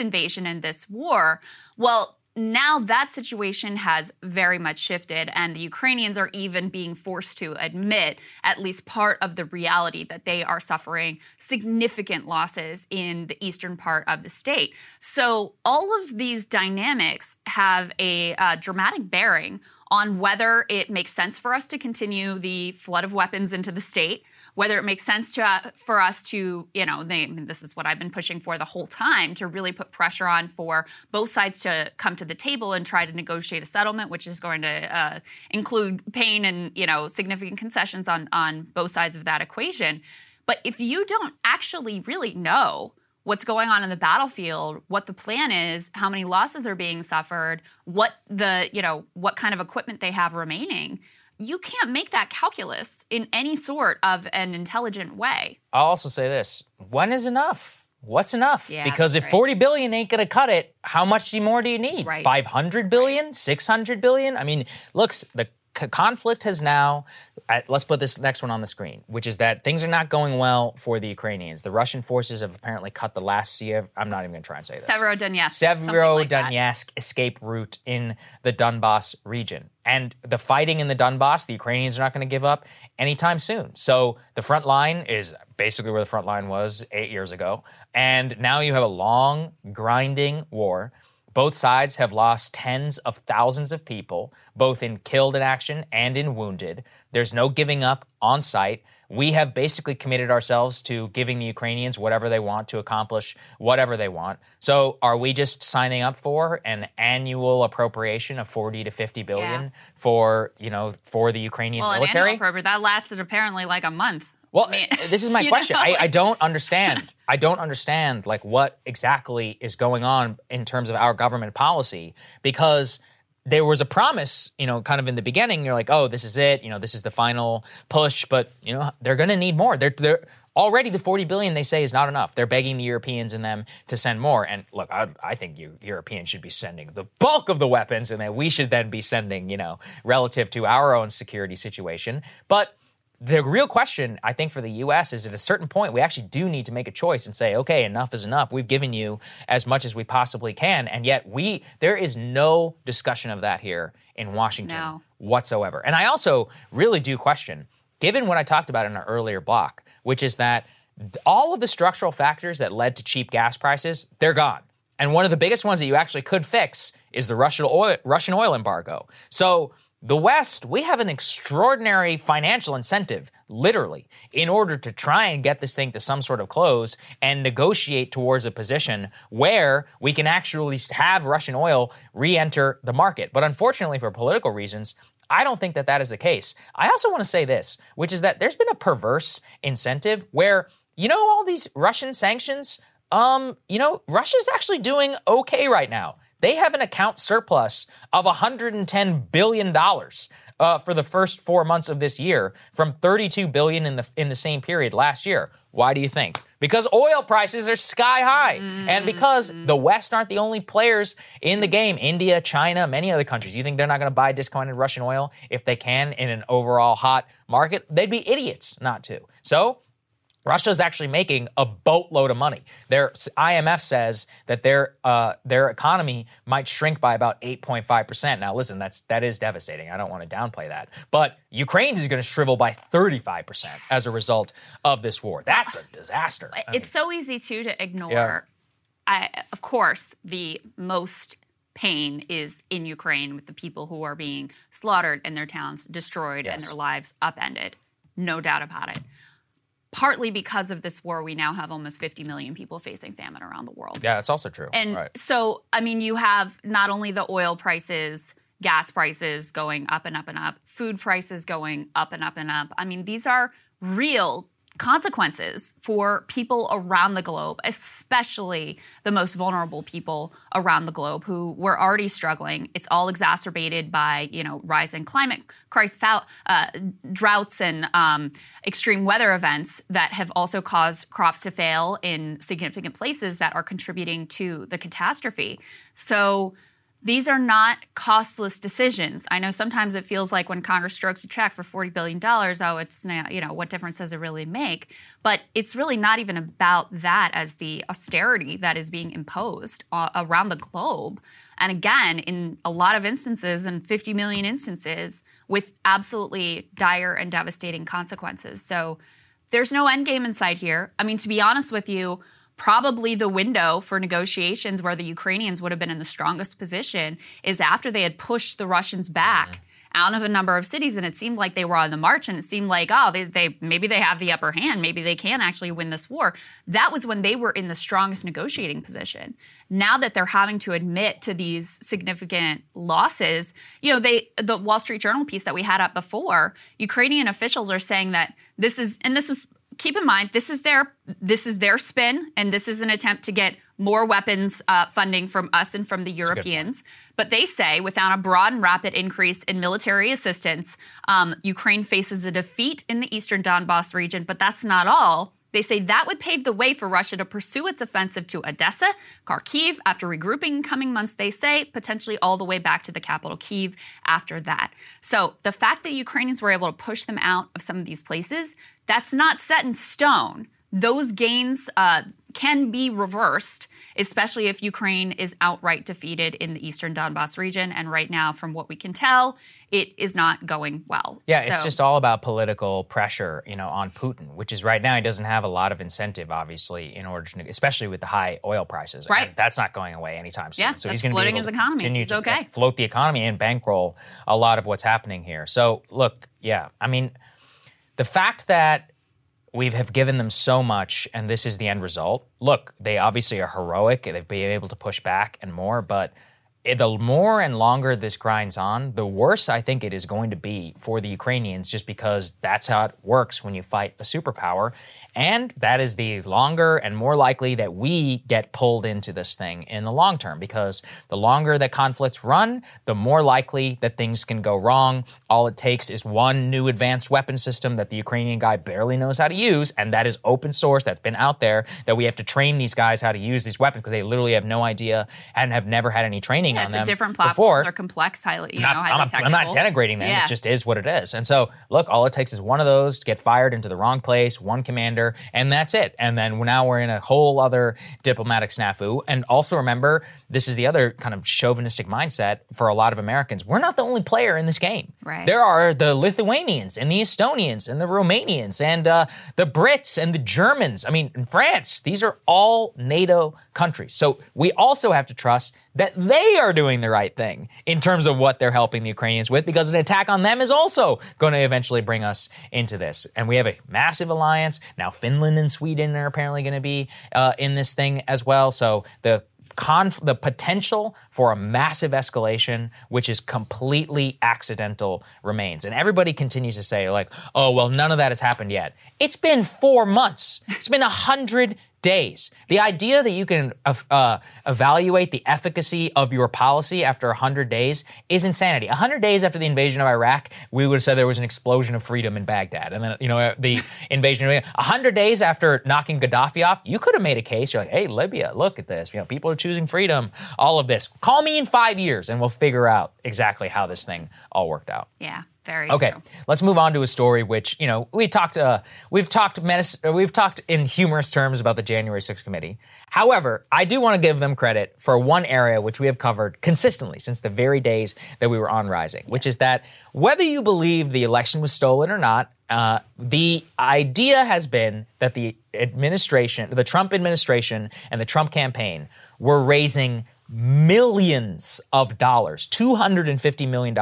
invasion and this war. Well, now that situation has very much shifted, and the Ukrainians are even being forced to admit at least part of the reality that they are suffering significant losses in the eastern part of the state. So all of these dynamics have a dramatic bearing on whether it makes sense for us to continue the flood of weapons into the state, whether it makes sense for us to, you know, this is what I've been pushing for the whole time, to really put pressure on for both sides to come to the table and try to negotiate a settlement, which is going to include pain and, you know, significant concessions on both sides of that equation. But if you don't actually really know what's going on in the battlefield, what the plan is, how many losses are being suffered, what the, you know, what kind of equipment they have remaining, you can't make that calculus in any sort of an intelligent way. I'll also say this. When is enough? What's enough? Yeah, because if $40 billion ain't going to cut it, how much more do you need? Right. $500 billion? Right. $600 billion? I mean, look, the conflict has now, let's put this next one on the screen, which is that things are not going well for the Ukrainians. The Russian forces have apparently cut the last I'm not even going to try and say this. Severodonetsk escape route in the Donbas region. And the fighting in the Donbas, the Ukrainians are not going to give up anytime soon. So the front line is basically where the front line was 8 years ago. And now you have a long, grinding war. Both sides have lost tens of thousands of people, both in killed in action and in wounded. There's no giving up on site. We have basically committed ourselves to giving the Ukrainians whatever they want to accomplish, whatever they want. So are we just signing up for an annual appropriation of 40 to 50 billion for, you know, for the Ukrainian military? An annual appropriation that lasted apparently like a month. Well, I mean, this is my question. I don't understand. I don't understand, like, what exactly is going on in terms of our government policy, because there was a promise, you know, kind of in the beginning. You're like, oh, this is it. You know, this is the final push. But, you know, they're going to need more. They're already the $40 billion they say is not enough. They're begging the Europeans and them to send more. And look, I think Europeans should be sending the bulk of the weapons, and that we should then be sending, you know, relative to our own security situation. But the real question, I think, for the U.S. is at a certain point, we actually do need to make a choice and say, okay, enough is enough. We've given you as much as we possibly can. And yet there is no discussion of that here in Washington whatsoever. And I also really do question, given what I talked about in our earlier block, which is that all of the structural factors that led to cheap gas prices, they're gone. And one of the biggest ones that you actually could fix is the Russian oil embargo. So The West, we have an extraordinary financial incentive, literally, in order to try and get this thing to some sort of close and negotiate towards a position where we can actually have Russian oil re-enter the market. But unfortunately, for political reasons, I don't think that that is the case. I also want to say this, which is that there's been a perverse incentive where, you know, all these Russian sanctions, you know, Russia's actually doing okay right now. They have an account surplus of $110 billion for the first 4 months of this year from $32 billion in the same period last year. Why do you think? Because oil prices are sky high. And because the West aren't the only players in the game, India, China, many other countries. You think they're not going to buy discounted Russian oil if they can in an overall hot market? They'd be idiots not to. So Russia's actually making a boatload of money. Their IMF says that their economy might shrink by about 8.5%. Now, listen, that is devastating. I don't want to downplay that. But Ukraine's is going to shrivel by 35% as a result of this war. That's a disaster. It's so easy, too, to ignore. Yeah. Of course, the most pain is in Ukraine with the people who are being slaughtered and their towns destroyed and their lives upended. No doubt about it. Partly because of this war, we now have almost 50 million people facing famine around the world. Yeah, that's also true. And so, I mean, you have not only the oil prices, gas prices going up and up and up, food prices going up and up and up. I mean, these are real consequences for people around the globe, especially the most vulnerable people around the globe who were already struggling. It's all exacerbated by, you know, rising climate crisis, droughts and extreme weather events that have also caused crops to fail in significant places that are contributing to the catastrophe. So these are not costless decisions. I know sometimes it feels like when Congress strokes a check for $40 billion, oh, it's, you know, what difference does it really make? But it's really not even about that as the austerity that is being imposed around the globe. And again, in a lot of instances, in 50 million instances, with absolutely dire and devastating consequences. So there's no end game in sight here. I mean, to be honest with you, probably the window for negotiations where the Ukrainians would have been in the strongest position is after they had pushed the Russians back out of a number of cities, and it seemed like they were on the march, and it seemed like, oh, maybe they have the upper hand. Maybe they can actually win this war. That was when they were in the strongest negotiating position. Now that they're having to admit to these significant losses, you know, the Wall Street Journal piece that we had up before, Ukrainian officials are saying that this is keep in mind, this is their spin, and this is an attempt to get more weapons funding from us and from the Europeans. But they say without a broad and rapid increase in military assistance, Ukraine faces a defeat in the eastern Donbass region. But that's not all. They say that would pave the way for Russia to pursue its offensive to Odessa, Kharkiv, after regrouping in coming months, they say, potentially all the way back to the capital, Kyiv, after that. So the fact that Ukrainians were able to push them out of some of these places, that's not set in stone. Those gains can be reversed, especially if Ukraine is outright defeated in the eastern Donbass region. And right now, from what we can tell, it is not going well. Yeah, so it's just all about political pressure, you know, on Putin, which is right now he doesn't have a lot of incentive, obviously, in order to, especially with the high oil prices. Right. And that's not going away anytime soon. Yeah, so he's going to be able to continue to float the economy and bankroll a lot of what's happening here. So, look, yeah, I mean, the fact that we have given them so much, and this is the end result. Look, they obviously are heroic. They've been able to push back and more, but the more and longer this grinds on, the worse I think it is going to be for the Ukrainians, just because that's how it works when you fight a superpower. And that is the longer and more likely that we get pulled into this thing in the long term, because the longer that conflicts run, the more likely that things can go wrong. All it takes is one new advanced weapon system that the Ukrainian guy barely knows how to use, and that is open source, that's been out there, that we have to train these guys how to use these weapons because they literally have no idea and have never had any training. Yeah, it's a different platform. They're complex, highly technical. I'm not denigrating them. Yeah. It just is what it is. And so, look, all it takes is one of those to get fired into the wrong place, one commander, and that's it. And then now we're in a whole other diplomatic snafu. And also remember, this is the other kind of chauvinistic mindset for a lot of Americans. We're not the only player in this game. Right. There are the Lithuanians and the Estonians and the Romanians and the Brits and the Germans. I mean, in France, these are all NATO countries. So we also have to trust that they are doing the right thing in terms of what they're helping the Ukrainians with, because an attack on them is also going to eventually bring us into this. And we have a massive alliance. Now Finland and Sweden are apparently going to be in this thing as well. So the potential for a massive escalation, which is completely accidental, remains. And everybody continues to say, like, oh, well, none of that has happened yet. It's been 4 months. It's been 100 days. The idea that you can evaluate the efficacy of your policy after 100 days is insanity. 100 days after the invasion of Iraq, we would have said there was an explosion of freedom in Baghdad. And then, you know, the invasion of Iraq. 100 days after knocking Gaddafi off, you could have made a case. You're like, hey, Libya, look at this. You know, people are choosing freedom, all of this. Call me in 5 years and we'll figure out exactly how this thing all worked out. Yeah. Very okay, true. Let's move on to a story which, you know, we've talked in humorous terms about the January 6th committee. However, I do want to give them credit for one area which we have covered consistently since the very days that we were on Rising, which is that whether you believe the election was stolen or not, the idea has been that the Trump administration and the Trump campaign were raising millions of dollars, $250 million,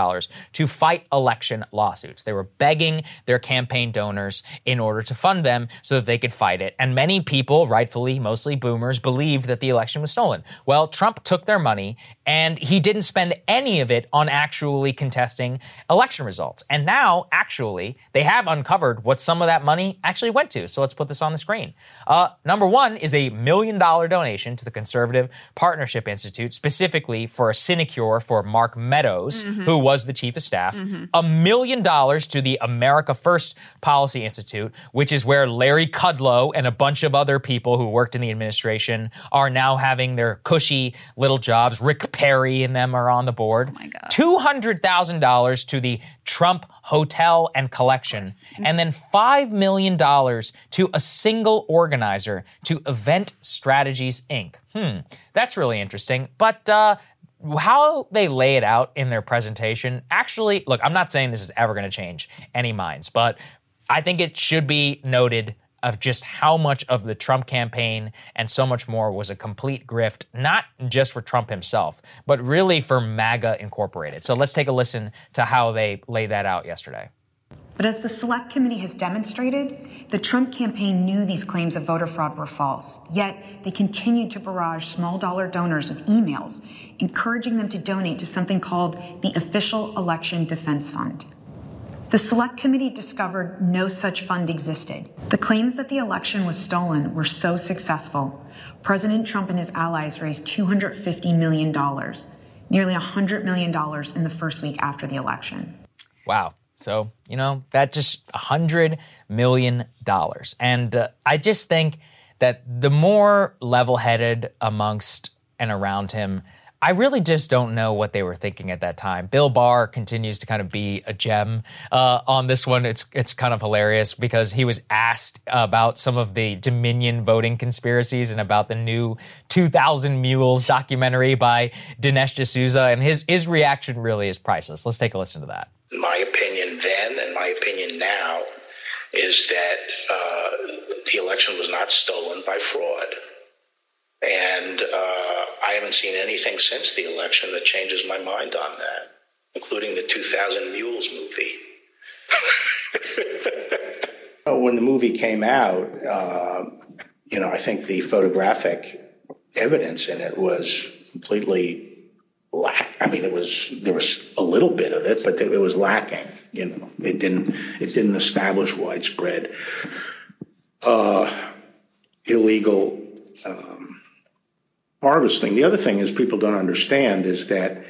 to fight election lawsuits. They were begging their campaign donors in order to fund them so that they could fight it. And many people, rightfully, mostly boomers, believed that the election was stolen. Well, Trump took their money and he didn't spend any of it on actually contesting election results. And now, actually, they have uncovered what some of that money actually went to. So let's put this on the screen. Number one is a $1 million donation to the Conservative Partnership Institute, specifically for a sinecure for Mark Meadows, who was the chief of staff, $1 million to the America First Policy Institute, which is where Larry Kudlow and a bunch of other people who worked in the administration are now having their cushy little jobs. Rick Perry and them are on the board. Oh my God. $200,000 to the Trump Hotel and Collection, and then $5 million to a single organizer, to Event Strategies, Inc. That's really interesting. But how they lay it out in their presentation, actually, look, I'm not saying this is ever going to change any minds, but I think it should be noted of just how much of the Trump campaign and so much more was a complete grift, not just for Trump himself, but really for MAGA Incorporated. So let's take a listen to how they lay that out yesterday. But as the Select Committee has demonstrated, the Trump campaign knew these claims of voter fraud were false, yet they continued to barrage small-dollar donors with emails, encouraging them to donate to something called the Official Election Defense Fund. The Select Committee discovered no such fund existed. The claims that the election was stolen were so successful, President Trump and his allies raised $250 million, nearly $100 million in the first week after the election. Wow. So, you know, that just $100 million. And I just think that the more level-headed amongst and around him, I really just don't know what they were thinking at that time. Bill Barr continues to kind of be a gem on this one. It's kind of hilarious because he was asked about some of the Dominion voting conspiracies and about the new 2,000 Mules documentary by Dinesh D'Souza, and his reaction really is priceless. Let's take a listen to that. My opinion then and my opinion now is that the election was not stolen by fraud. And I haven't seen anything since the election that changes my mind on that, including the 2000 Mules movie. When the movie came out, you know, I think the photographic evidence in it was completely lacking. I mean, there was a little bit of it, but it was lacking. You know, it didn't establish widespread illegal harvesting. The other thing is people don't understand is that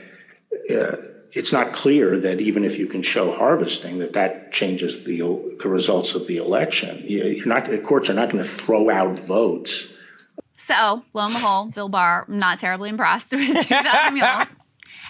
it's not clear that even if you can show harvesting, that changes the results of the election. The courts are not going to throw out votes. So, lo and behold, Bill Barr, not terribly impressed with 2,000 Mules.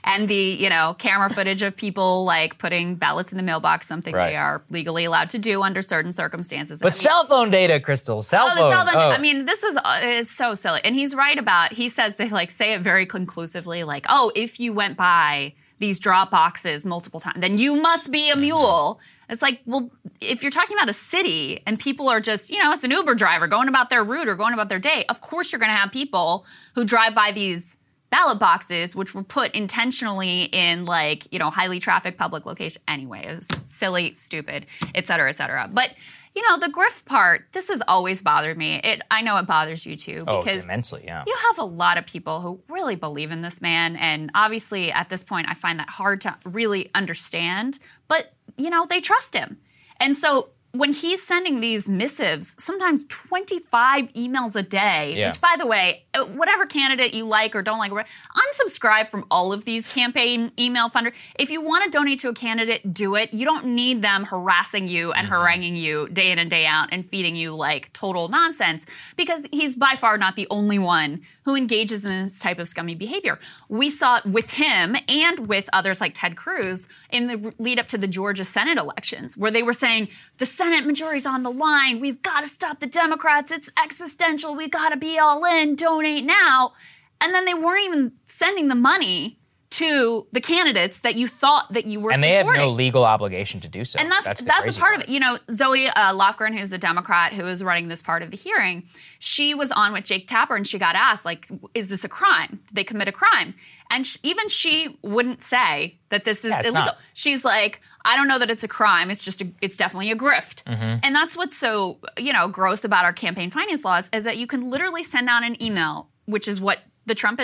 And the, you know, camera footage of people, like, putting ballots in the mailbox, something they are legally allowed to do under certain circumstances. But I mean, cell phone data, Krystal, cell phone. I mean, this is so silly. And he's right about, he says they, like, say it very conclusively, like, oh, if you went by these drop boxes multiple times, then you must be a mule. It's like, well, if you're talking about a city and people are just, you know, it's an Uber driver going about their route or going about their day, of course you're going to have people who drive by these ballot boxes, which were put intentionally in, like, you know, highly trafficked public location. Anyway, it was silly, stupid, et cetera, et cetera. But, you know, the grift part, this has always bothered me. I know it bothers you, too. Because immensely, yeah. You have a lot of people who really believe in this man. And obviously, at this point, I find that hard to really understand. But, you know, they trust him. And so when he's sending these missives, sometimes 25 emails a day, yeah. Which, by the way, whatever candidate you like or don't like, unsubscribe from all of these campaign email funders. If you want to donate to a candidate, do it. You don't need them harassing you and haranguing you day in and day out and feeding you, like, total nonsense, because he's by far not the only one who engages in this type of scummy behavior. We saw it with him and with others like Ted Cruz in the lead up to the Georgia Senate elections, where they were saying, the Senate majority's on the line. We've got to stop the Democrats. It's existential. We got to be all in. Donate now. And then they weren't even sending the money to the candidates that you thought that you were supporting. And they have no legal obligation to do so. And that's a part of it. You know, Zoe Lofgren, who's the Democrat who was running this part of the hearing, she was on with Jake Tapper, and she got asked, like, is this a crime? Did they commit a crime? And even she wouldn't say that this is illegal. Not. She's like, I don't know that it's a crime. It's just, it's definitely a grift. Mm-hmm. And that's what's so, you know, gross about our campaign finance laws, is that you can literally send out an email, which is what the Trump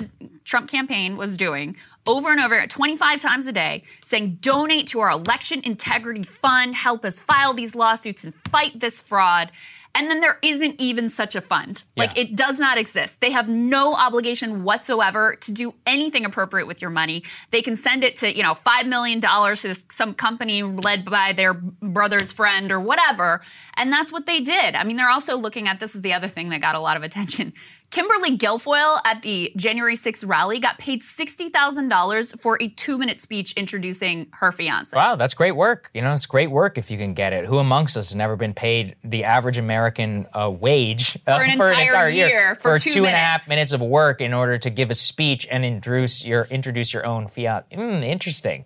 campaign was doing over and over 25 times a day, saying, donate to our election integrity fund, help us file these lawsuits and fight this fraud. And then there isn't even such a fund. Yeah. Like, it does not exist. They have no obligation whatsoever to do anything appropriate with your money. They can send it to, you know, $5 million to some company led by their brother's friend or whatever. And that's what they did. I mean, they're also looking at, this is the other thing that got a lot of attention, Kimberly Guilfoyle at the January 6th rally got paid $60,000 for a 2-minute speech introducing her fiancé. Wow, that's great work. You know, it's great work if you can get it. Who amongst us has never been paid the average American wage for an entire year for 2.5 minutes of work in order to give a speech and introduce your own fiat? Interesting.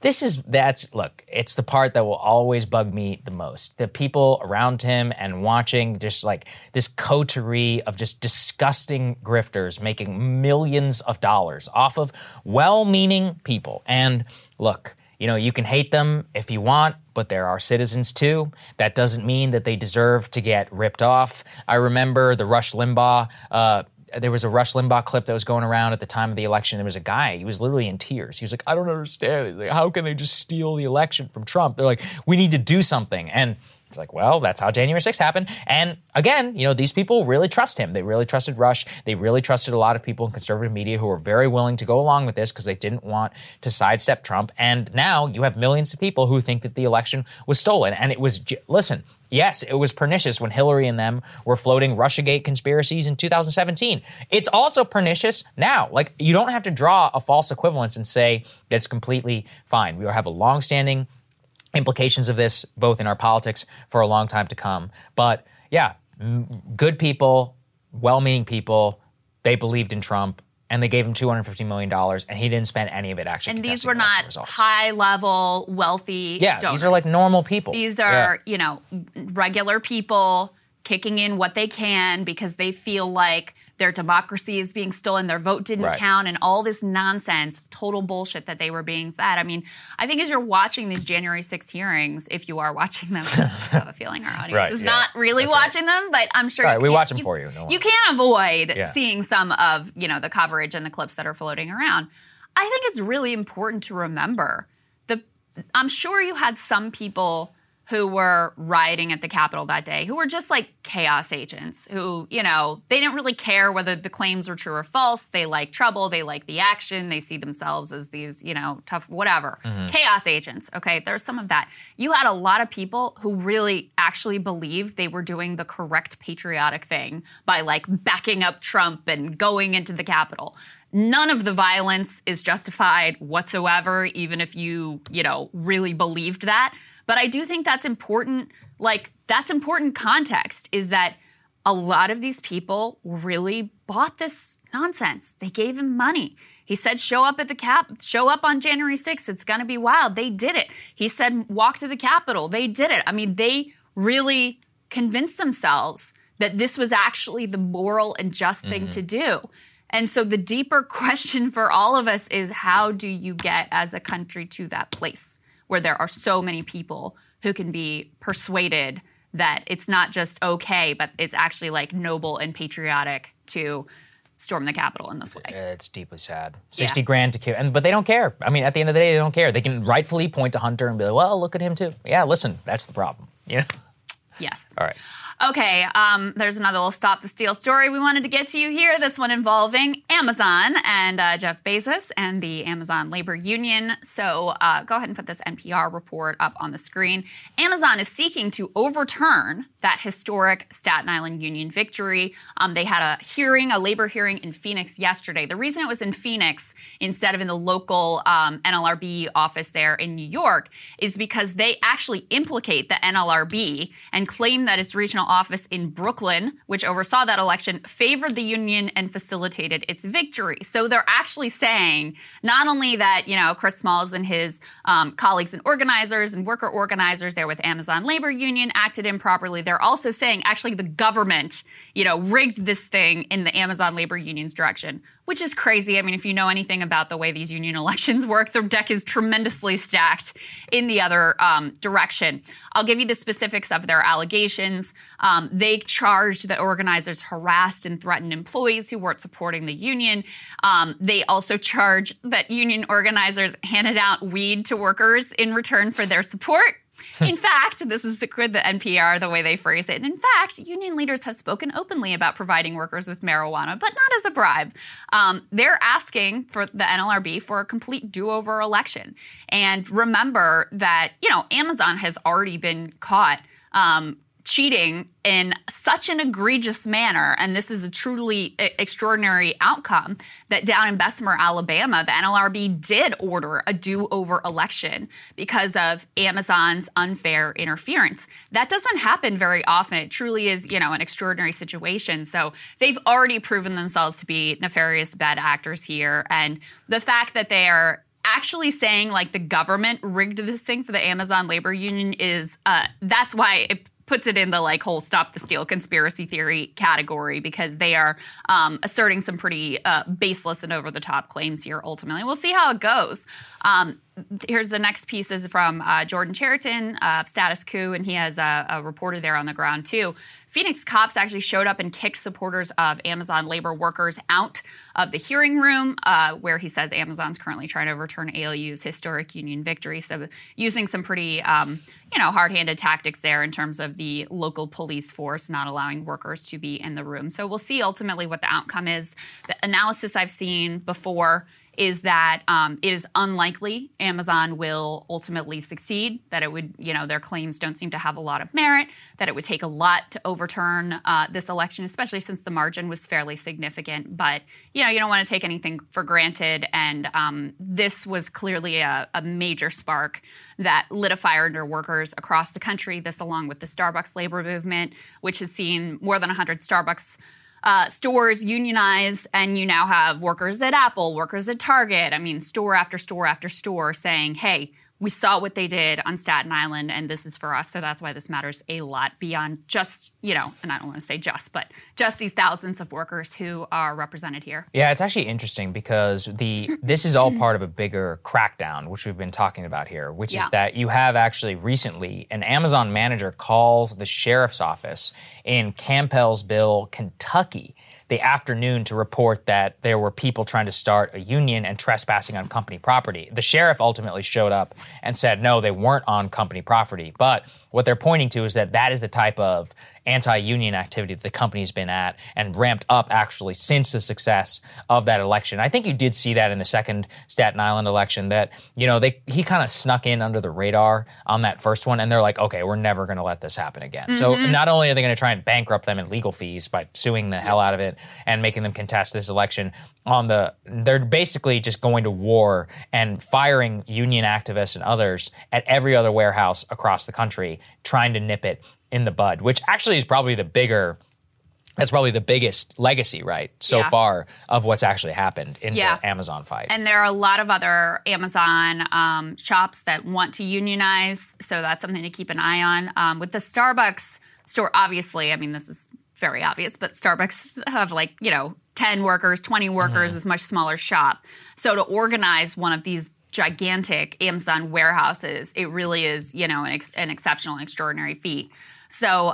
Look, it's the part that will always bug me the most. The people around him and watching just like this coterie of just disgusting grifters making millions of dollars off of well-meaning people. And look, you know, you can hate them if you want, but there are citizens too. That doesn't mean that they deserve to get ripped off. I remember the Rush Limbaugh, there was a Rush Limbaugh clip that was going around at the time of the election. There was a guy, he was literally in tears. He was like, I don't understand. He's like, how can they just steal the election from Trump? They're like, we need to do something. And it's like, well, that's how January 6th happened. And again, you know, these people really trust him. They really trusted Rush. They really trusted a lot of people in conservative media who were very willing to go along with this because they didn't want to sidestep Trump. And now you have millions of people who think that the election was stolen. And it was, listen, yes, it was pernicious when Hillary and them were floating Russiagate conspiracies in 2017. It's also pernicious now. Like, you don't have to draw a false equivalence and say that's completely fine. We will have a longstanding implications of this, both in our politics for a long time to come. But yeah, good people, well-meaning people, they believed in Trump and they gave him $250 million and he didn't spend any of it actually. And these were not high-level, wealthy donors. These are like normal people. These are, you know, regular people kicking in what they can because they feel like their democracy is being stolen, their vote didn't count, and all this nonsense, total bullshit that they were being fed. I mean, I think as you're watching these January 6th hearings, if you are watching them, I have a feeling our audience is not really watching them, but I'm sure we watch them for you. No, you can't avoid seeing some of, you know, the coverage and the clips that are floating around. I think it's really important to remember I'm sure you had some people who were rioting at the Capitol that day, who were just like chaos agents, who, you know, they didn't really care whether the claims were true or false. They like trouble. They like the action. They see themselves as these, you know, tough, whatever. Mm-hmm. Chaos agents, okay? There's some of that. You had a lot of people who really actually believed they were doing the correct patriotic thing by like backing up Trump and going into the Capitol. None of the violence is justified whatsoever, even if you know, really believed that. But I do think that's important. Like, that's important context, is that a lot of these people really bought this nonsense. They gave him money. He said, show up on January 6th. It's going to be wild. They did it. He said, walk to the Capitol. They did it. I mean, they really convinced themselves that this was actually the moral and just thing to do. And so the deeper question for all of us is, how do you get as a country to that place where there are so many people who can be persuaded that it's not just okay, but it's actually like noble and patriotic to storm the Capitol in this way? It's deeply sad. 60 grand to kill, but they don't care. I mean, at the end of the day, they don't care. They can rightfully point to Hunter and be like, well, look at him too. Yeah, listen, that's the problem. Yeah. Yes. All right. Okay, there's another little Stop the Steal story we wanted to get to you here, this one involving Amazon and Jeff Bezos and the Amazon Labor Union. So go ahead and put this NPR report up on the screen. Amazon is seeking to overturn that historic Staten Island union victory. They had a hearing, a labor hearing in Phoenix yesterday. The reason it was in Phoenix instead of in the local NLRB office there in New York is because they actually implicate the NLRB and claim that its regional office in Brooklyn, which oversaw that election, favored the union and facilitated its victory. So they're actually saying not only that, you know, Chris Smalls and his colleagues and organizers and worker organizers there with Amazon Labor Union acted improperly, they're also saying actually the government, you know, rigged this thing in the Amazon Labor Union's direction, which is crazy. I mean, if you know anything about the way these union elections work, the deck is tremendously stacked in the other direction. I'll give you the specifics of their allegations. They charged that organizers harassed and threatened employees who weren't supporting the union. They also charged that union organizers handed out weed to workers in return for their support. In fact, this is the NPR, the way they phrase it. And in fact, union leaders have spoken openly about providing workers with marijuana, but not as a bribe. They're asking for the NLRB for a complete do-over election. And remember that, you know, Amazon has already been caught cheating in such an egregious manner, and this is a truly extraordinary outcome, that down in Bessemer, Alabama, the NLRB did order a do-over election because of Amazon's unfair interference. That doesn't happen very often. It truly is, you know, an extraordinary situation. So they've already proven themselves to be nefarious bad actors here, and the fact that they are actually saying, like, the government rigged this thing for the Amazon Labor Union is, that's why it puts it in the like whole Stop the Steal conspiracy theory category, because they are asserting some pretty baseless and over-the-top claims here ultimately. We'll see how it goes. Here's the next piece is from Jordan Cheriton of Status Coup, and he has a reporter there on the ground too. Phoenix cops actually showed up and kicked supporters of Amazon labor workers out of the hearing room, where he says Amazon's currently trying to overturn ALU's historic union victory. So using some pretty, hard-handed tactics there in terms of the local police force not allowing workers to be in the room. So we'll see ultimately what the outcome is. The analysis I've seen before is that it is unlikely Amazon will ultimately succeed, that it would, you know, their claims don't seem to have a lot of merit, that it would take a lot to overturn this election, especially since the margin was fairly significant. But, you know, you don't want to take anything for granted. And this was clearly a major spark that lit a fire under workers across the country. This, along with the Starbucks labor movement, which has seen more than 100 Starbucks stores unionize, and you now have workers at Apple, workers at Target. I mean, store after store after store saying, hey, we saw what they did on Staten Island, and this is for us. So that's why this matters a lot beyond just, you know, and I don't want to say just, but just these thousands of workers who are represented here. Yeah, it's actually interesting because this is all part of a bigger crackdown, which we've been talking about here, which is that you have actually recently an Amazon manager calls the sheriff's office in Campbellsville, Kentucky, the afternoon to report that there were people trying to start a union and trespassing on company property. The sheriff ultimately showed up and said, no, they weren't on company property. But what they're pointing to is that that is the type of anti-union activity that the company's been at and ramped up actually since the success of that election. I think you did see that in the second Staten Island election, that, you know, he kind of snuck in under the radar on that first one, and they're like, okay, we're never going to let this happen again. Mm-hmm. So not only are they going to try and bankrupt them in legal fees by suing the hell out of it and making them contest this election, they're basically just going to war and firing union activists and others at every other warehouse across the country, trying to nip it in the bud, which actually is probably that's probably the biggest legacy, right, so far of what's actually happened in the Amazon fight. And there are a lot of other Amazon shops that want to unionize, so that's something to keep an eye on. With the Starbucks store, obviously, I mean, this is very obvious, but Starbucks have, like, you know, 10 workers, 20 workers, this much smaller shop. So to organize one of these gigantic Amazon warehouses, it really is, you know, an exceptional and extraordinary feat. So,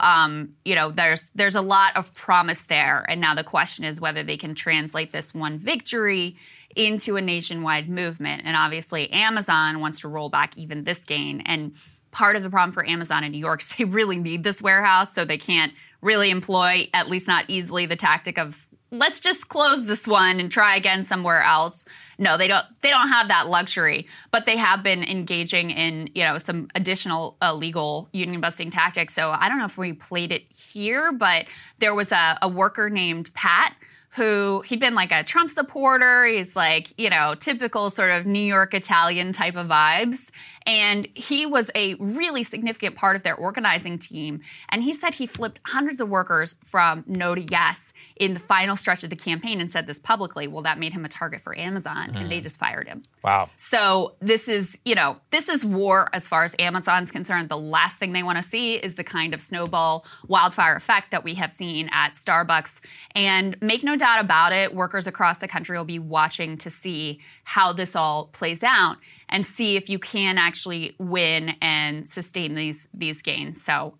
you know, there's a lot of promise there. And now the question is whether they can translate this one victory into a nationwide movement. And obviously Amazon wants to roll back even this gain. And part of the problem for Amazon in New York is they really need this warehouse, so they can't really employ, at least not easily, the tactic of let's just close this one and try again somewhere else. No, they don't have that luxury, but they have been engaging in, you know, some additional illegal union busting tactics. So I don't know if we played it here, but there was a worker named Pat who he'd been like a Trump supporter. He's like, you know, typical sort of New York Italian type of vibes. And he was a really significant part of their organizing team. And he said he flipped hundreds of workers from no to yes in the final stretch of the campaign and said this publicly. Well, that made him a target for Amazon, and they just fired him. Wow. So this is, you know, this is war as far as Amazon's concerned. The last thing they want to see is the kind of snowball wildfire effect that we have seen at Starbucks. And make no doubt about it, workers across the country will be watching to see how this all plays out and see if you can actually win and sustain these gains. So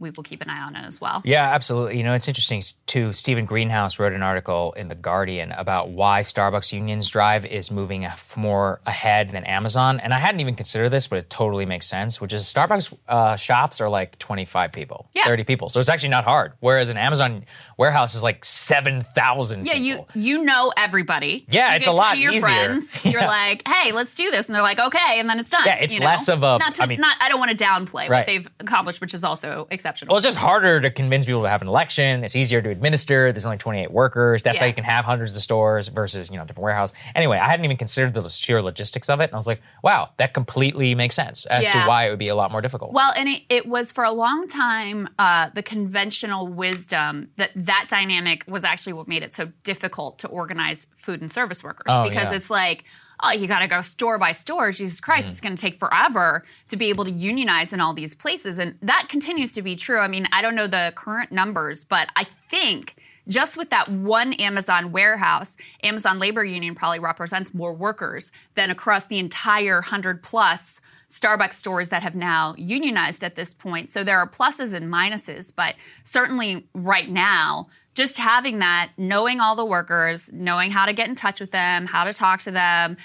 we will keep an eye on it as well. Yeah, absolutely. You know, it's interesting, too. Stephen Greenhouse wrote an article in The Guardian about why Starbucks Union's drive is moving more ahead than Amazon. And I hadn't even considered this, but it totally makes sense, which is Starbucks shops are like 25 people, 30 people. So it's actually not hard. Whereas an Amazon warehouse is like 7,000 people. Yeah, you know everybody. Yeah, it's a lot easier. You get to your friends. You're like, hey, let's do this. And they're like, okay, and then it's done. Yeah, it's less of a... I don't want to downplay what they've accomplished, which is also exceptional. Well, it's just harder to convince people to have an election. It's easier to administer. There's only 28 workers. That's how you can have hundreds of stores versus, you know, different warehouse. Anyway, I hadn't even considered the sheer logistics of it. And I was like, wow, that completely makes sense as to why it would be a lot more difficult. Well, and it was for a long time the conventional wisdom that dynamic was actually what made it so difficult to organize food and service workers. Because it's like... oh, you got to go store by store. Jesus Christ, it's going to take forever to be able to unionize in all these places. And that continues to be true. I mean, I don't know the current numbers, but I think just with that one Amazon warehouse, Amazon Labor Union probably represents more workers than across the entire 100-plus Starbucks stores that have now unionized at this point. So there are pluses and minuses, but certainly right now, just having that, knowing all the workers, knowing how to get in touch with them, how to talk to them,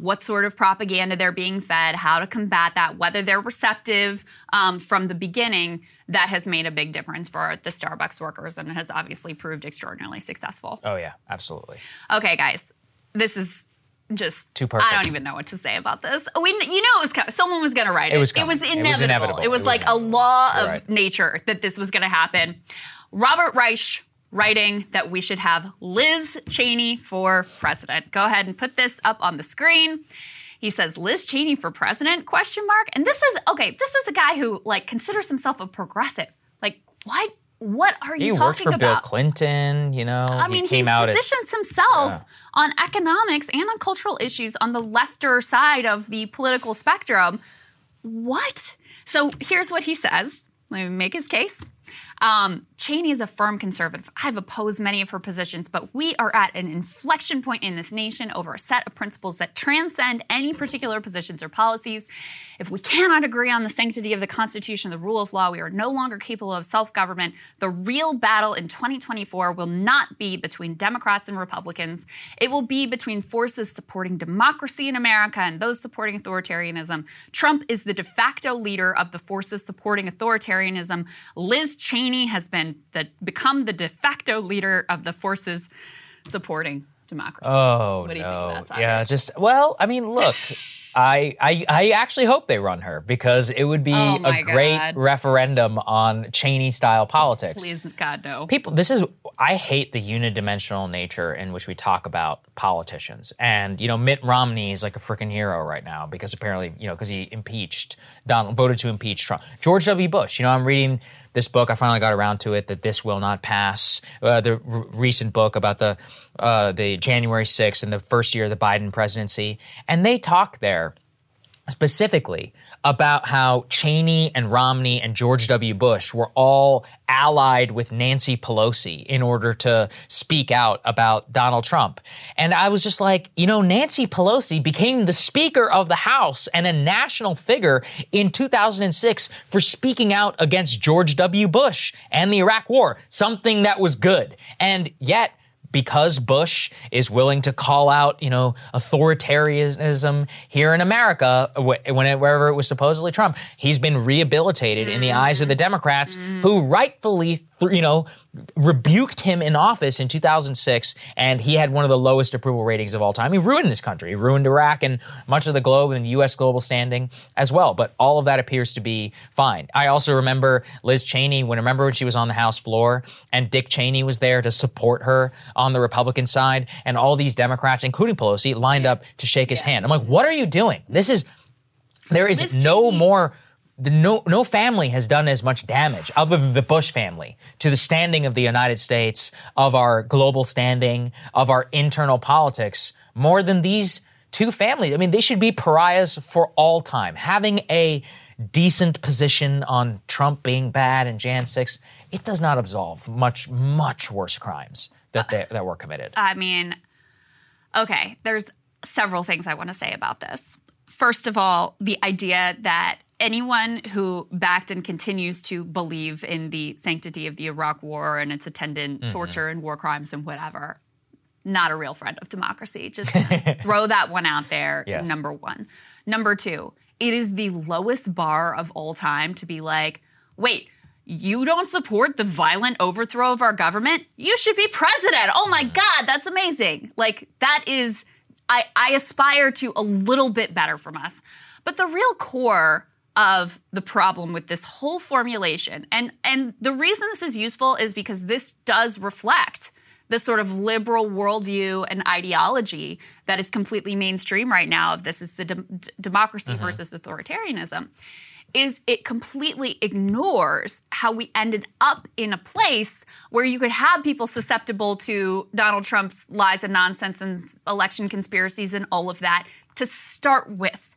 what sort of propaganda they're being fed, how to combat that, whether they're receptive from the beginning, that has made a big difference for the Starbucks workers and has obviously proved extraordinarily successful. Oh, yeah, absolutely. Okay, guys, this is... just too perfect. I don't even know what to say about this. You know, it was coming. Someone was going to write it. It was inevitable. It was like a law of nature that this was going to happen. Robert Reich writing that we should have Liz Cheney for president. Go ahead and put this up on the screen. He says, "Liz Cheney for president?" And this is a guy who like considers himself a progressive. Like what? What are you talking about? He worked for Bill Clinton, you know. I mean, he positions himself on economics and on cultural issues on the lefter side of the political spectrum. What? So here's what he says. Let me make his case. Cheney is a firm conservative. I've opposed many of her positions, but we are at an inflection point in this nation over a set of principles that transcend any particular positions or policies. If we cannot agree on the sanctity of the Constitution, the rule of law, we are no longer capable of self-government. The real battle in 2024 will not be between Democrats and Republicans. It will be between forces supporting democracy in America and those supporting authoritarianism. Trump is the de facto leader of the forces supporting authoritarianism. Liz Cheney has become the de facto leader of the forces supporting democracy. Oh, what do you think of that? Yeah, look, I actually hope they run her because it would be a great referendum on Cheney-style politics. Please, God, no. People, I hate the unidimensional nature in which we talk about politicians. And, you know, Mitt Romney is like a freaking hero right now because apparently, you know, because he voted to impeach Trump. George W. Bush, you know, I'm reading this book, I finally got around to it, that This Will Not Pass, the recent book about the January 6th and the first year of the Biden presidency. And they talk there specifically about how Cheney and Romney and George W. Bush were all allied with Nancy Pelosi in order to speak out about Donald Trump. And I was just like, you know, Nancy Pelosi became the Speaker of the House and a national figure in 2006 for speaking out against George W. Bush and the Iraq War, something that was good. And yet, because Bush is willing to call out, you know, authoritarianism here in America, wherever it was supposedly Trump, he's been rehabilitated in the eyes of the Democrats who rightfully, you know, rebuked him in office in 2006, and he had one of the lowest approval ratings of all time. He ruined this country. He ruined Iraq and much of the globe and U.S. global standing as well. But all of that appears to be fine. I also remember Liz Cheney, when she was on the House floor and Dick Cheney was there to support her on the Republican side, and all these Democrats, including Pelosi, lined up to shake his hand. I'm like, what are you doing? No family has done as much damage, other than the Bush family, to the standing of the United States, of our global standing, of our internal politics, more than these two families. I mean, they should be pariahs for all time. Having a decent position on Trump being bad and Jan 6, it does not absolve much, much worse crimes that were committed. I mean, okay, there's several things I want to say about this. First of all, the idea that anyone who backed and continues to believe in the sanctity of the Iraq War and its attendant torture and war crimes and whatever, not a real friend of democracy. Just throw that one out there, number one. Number two, it is the lowest bar of all time to be like, wait, you don't support the violent overthrow of our government? You should be president. Oh my God, that's amazing. Like, that is, I aspire to a little bit better from us. But the real core of the problem with this whole formulation. And the reason this is useful is because this does reflect the sort of liberal worldview and ideology that is completely mainstream right now. This is the democracy versus authoritarianism. Is it completely ignores how we ended up in a place where you could have people susceptible to Donald Trump's lies and nonsense and election conspiracies and all of that to start with.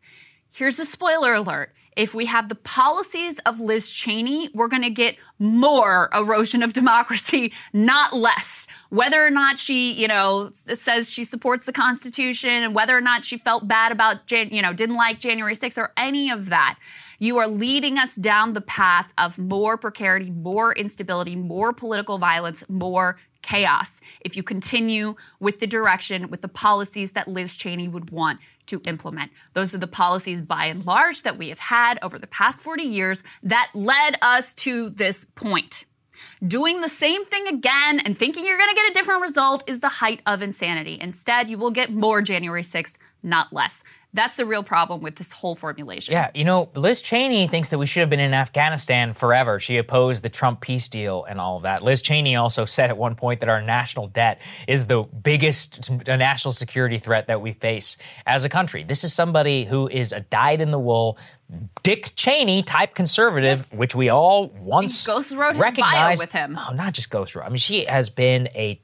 Here's the spoiler alert. If we have the policies of Liz Cheney, we're going to get more erosion of democracy, not less. Whether or not she, you know, says she supports the Constitution and whether or not she felt bad about, didn't like January 6th or any of that, you are leading us down the path of more precarity, more instability, more political violence, more chaos if you continue with the direction, with the policies that Liz Cheney would want to implement. Those are the policies by and large that we have had over the past 40 years that led us to this point. Doing the same thing again and thinking you're going to get a different result is the height of insanity. Instead, you will get more January 6th, not less. That's the real problem with this whole formulation. Yeah, you know, Liz Cheney thinks that we should have been in Afghanistan forever. She opposed the Trump peace deal and all of that. Liz Cheney also said at one point that our national debt is the biggest national security threat that we face as a country. This is somebody who is a dyed-in-the-wool Dick Cheney type conservative, which we all once recognized. With him. Oh, not just ghost wrote. I mean, she has been a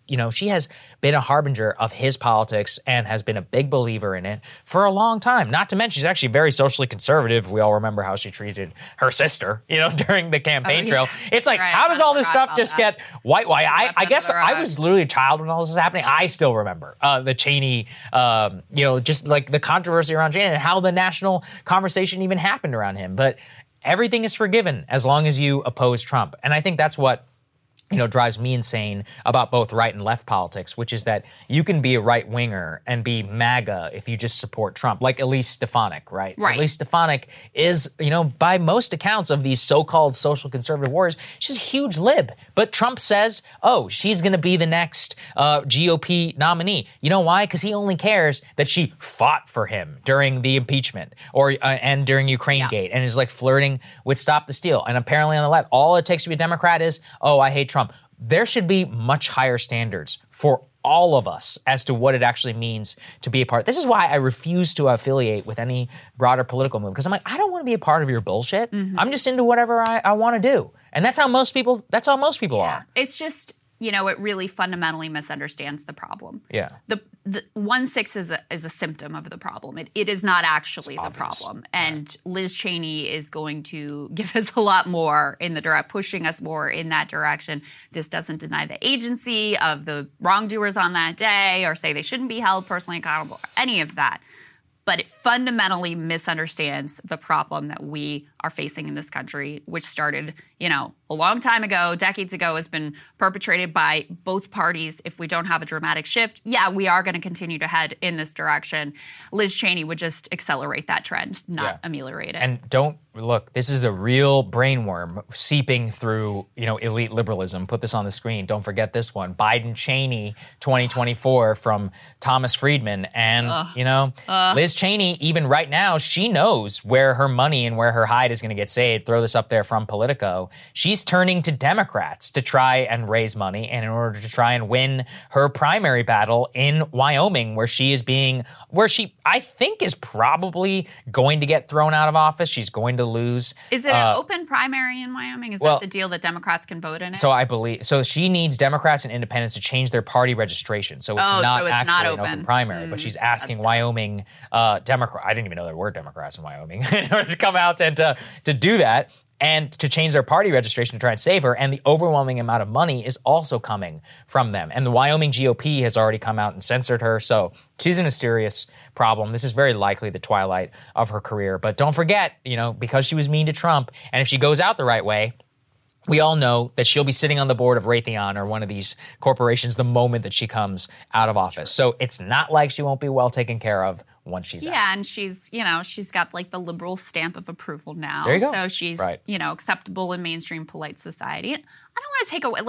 harbinger of his politics and has been a big believer in it for a long time. Not to mention, she's actually very socially conservative. We all remember how she treated her sister, you know, during the campaign trail. It's like, right, how does all this stuff just get white? I guess I was literally a child when all this was happening. I still remember the Cheney, just like the controversy around Cheney and how the national conversation even happened around him. But everything is forgiven as long as you oppose Trump. And I think that's what, you know, drives me insane about both right and left politics, which is that you can be a right winger and be MAGA if you just support Trump, like Elise Stefanik, right? Right. Elise Stefanik is, you know, by most accounts of these so-called social conservative warriors, she's a huge lib. But Trump says, oh, she's going to be the next GOP nominee. You know why? Because he only cares that she fought for him during the impeachment or and during Ukraine Gate, and is like flirting with Stop the Steal. And apparently on the left, all it takes to be a Democrat is, oh, I hate Trump. There should be much higher standards for all of us as to what it actually means to be a part. This is why I refuse to affiliate with any broader political movement, because I'm like, I don't want to be a part of your bullshit. I'm just into whatever I want to do. And that's how most people are. It's just, you know, it really fundamentally misunderstands the problem. Yeah. The the 1.6 is a symptom of the problem. It is not actually the problem. And Liz Cheney is going to give us a lot more in the direct, pushing us more in that direction. This doesn't deny the agency of the wrongdoers on that day or say they shouldn't be held personally accountable or any of that. But it fundamentally misunderstands the problem that we are facing in this country, which started, a long time ago, decades ago, has been perpetrated by both parties. If we don't have a dramatic shift, we are going to continue to head in this direction. Liz Cheney would just accelerate that trend, not ameliorate it. And this is a real brainworm seeping through, elite liberalism. Put this on the screen. Don't forget this one. Biden-Cheney 2024 from Thomas Friedman. And, Liz Cheney, even right now, she knows where her money and where her hide is going to get saved. Throw this up there from Politico. She's turning to Democrats to try and raise money and in order to try and win her primary battle in Wyoming, where she is I think, is probably going to get thrown out of office. She's going to lose. Is it an open primary in Wyoming? Is that the deal that Democrats can vote in it? So I believe so. She needs Democrats and independents to change their party registration. So it's not actually an open primary, but she's asking Wyoming Democrats. I didn't even know there were Democrats in Wyoming in order to come out and to do that. And to change their party registration to try and save her. And the overwhelming amount of money is also coming from them. And the Wyoming GOP has already come out and censored her. So she's in a serious problem. This is very likely the twilight of her career. But don't forget, because she was mean to Trump, and if she goes out the right way, we all know that she'll be sitting on the board of Raytheon or one of these corporations the moment that she comes out of office. So it's not like she won't be well taken care of once she's out. Yeah, and she's got like the liberal stamp of approval now. There you go. So she's, acceptable in mainstream polite society. I don't want to take away,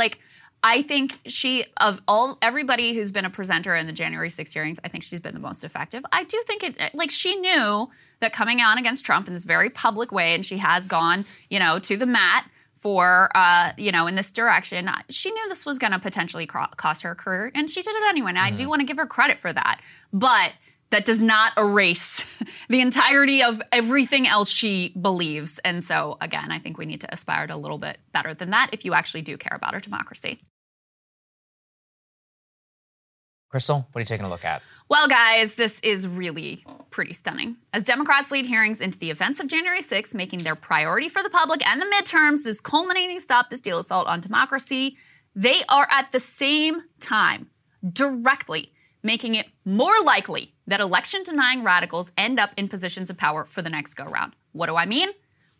I think everybody who's been a presenter in the January 6th hearings, I think she's been the most effective. I do think she knew that coming on against Trump in this very public way, and she has gone, to the mat for, in this direction. She knew this was going to potentially cost her career, and she did it anyway. And I do want to give her credit for that. But that does not erase the entirety of everything else she believes. And so, again, I think we need to aspire to a little bit better than that if you actually do care about our democracy. Krystal, what are you taking a look at? Well, guys, this is really pretty stunning. As Democrats lead hearings into the events of January 6th, making their priority for the public and the midterms, this culminating stop, this deal assault on democracy, they are at the same time directly making it more likely that election-denying radicals end up in positions of power for the next go-round. What do I mean?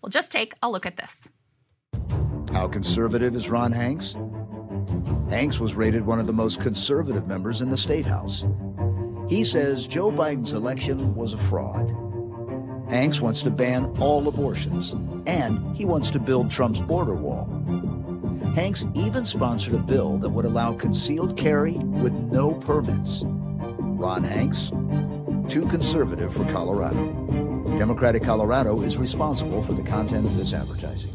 Well, just take a look at this. How conservative is Ron Hanks? Hanks was rated one of the most conservative members in the State House. He says Joe Biden's election was a fraud. Hanks wants to ban all abortions, and he wants to build Trump's border wall. Hanks even sponsored a bill that would allow concealed carry with no permits. Ron Hanks, too conservative for Colorado. Democratic Colorado is responsible for the content of this advertising.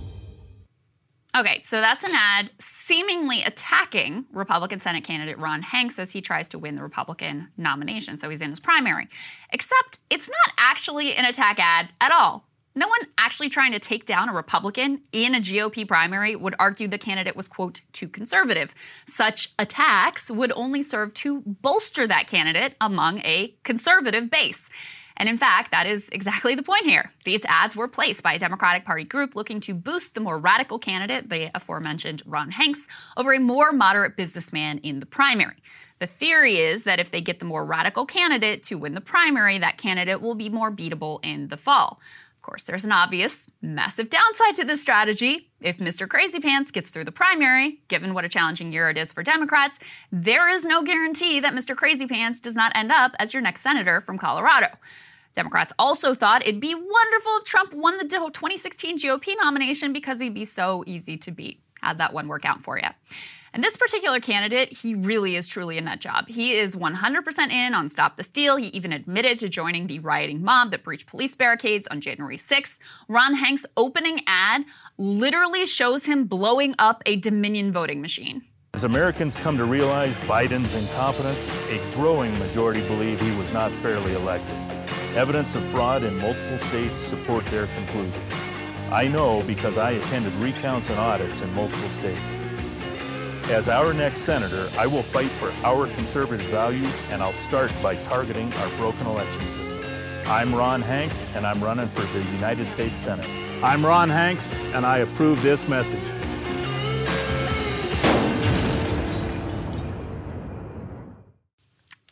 Okay, so that's an ad seemingly attacking Republican Senate candidate Ron Hanks as he tries to win the Republican nomination. So he's in his primary. Except it's not actually an attack ad at all. No one actually trying to take down a Republican in a GOP primary would argue the candidate was, quote, too conservative. Such attacks would only serve to bolster that candidate among a conservative base. And in fact, that is exactly the point here. These ads were placed by a Democratic Party group looking to boost the more radical candidate, the aforementioned Ron Hanks, over a more moderate businessman in the primary. The theory is that if they get the more radical candidate to win the primary, that candidate will be more beatable in the fall. Of course, there's an obvious, massive downside to this strategy. If Mr. Crazy Pants gets through the primary, given what a challenging year it is for Democrats, there is no guarantee that Mr. Crazy Pants does not end up as your next senator from Colorado. Democrats also thought it'd be wonderful if Trump won the 2016 GOP nomination because he'd be so easy to beat. How'd that one work out for you? And this particular candidate, he really is truly a nut job. He is 100% in on Stop the Steal. He even admitted to joining the rioting mob that breached police barricades on January 6th. Ron Hanks' opening ad literally shows him blowing up a Dominion voting machine. As Americans come to realize Biden's incompetence, a growing majority believe he was not fairly elected. Evidence of fraud in multiple states support their conclusion. I know because I attended recounts and audits in multiple states. As our next senator, I will fight for our conservative values, and I'll start by targeting our broken election system. I'm Ron Hanks, and I'm running for the United States Senate. I'm Ron Hanks, and I approve this message.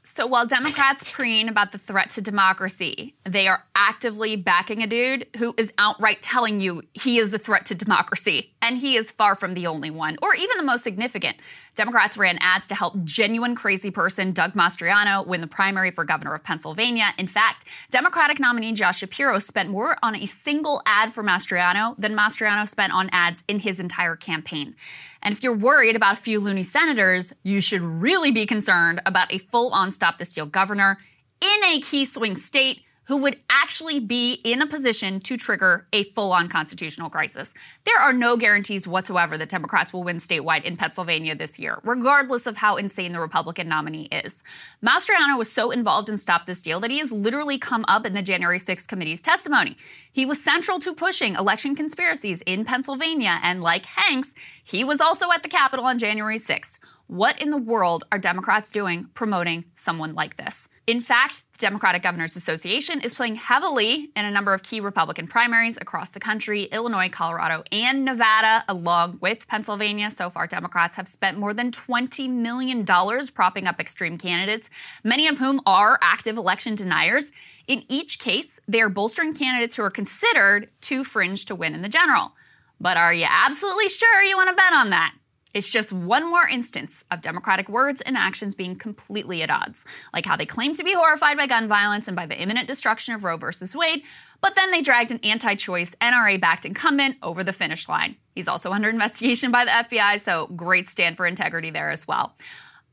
So while Democrats preen about the threat to democracy, they are actively backing a dude who is outright telling you he is the threat to democracy. And he is far from the only one, or even the most significant. Democrats ran ads to help genuine crazy person Doug Mastriano win the primary for governor of Pennsylvania. In fact, Democratic nominee Josh Shapiro spent more on a single ad for Mastriano than Mastriano spent on ads in his entire campaign. And if you're worried about a few loony senators, you should really be concerned about a full-on stop this deal governor in a key swing state who would actually be in a position to trigger a full-on constitutional crisis. There are no guarantees whatsoever that Democrats will win statewide in Pennsylvania this year, regardless of how insane the Republican nominee is. Mastriano was so involved in Stop This Deal that he has literally come up in the January 6th committee's testimony. He was central to pushing election conspiracies in Pennsylvania, and like Hanks, he was also at the Capitol on January 6th. What in the world are Democrats doing promoting someone like this? In fact, the Democratic Governors Association is playing heavily in a number of key Republican primaries across the country, Illinois, Colorado, and Nevada, along with Pennsylvania. So far, Democrats have spent more than $20 million propping up extreme candidates, many of whom are active election deniers. In each case, they are bolstering candidates who are considered too fringe to win in the general. But are you absolutely sure you want to bet on that? It's just one more instance of Democratic words and actions being completely at odds, like how they claim to be horrified by gun violence and by the imminent destruction of Roe versus Wade, but then they dragged an anti-choice, NRA-backed incumbent over the finish line. He's also under investigation by the FBI, so great stand for integrity there as well.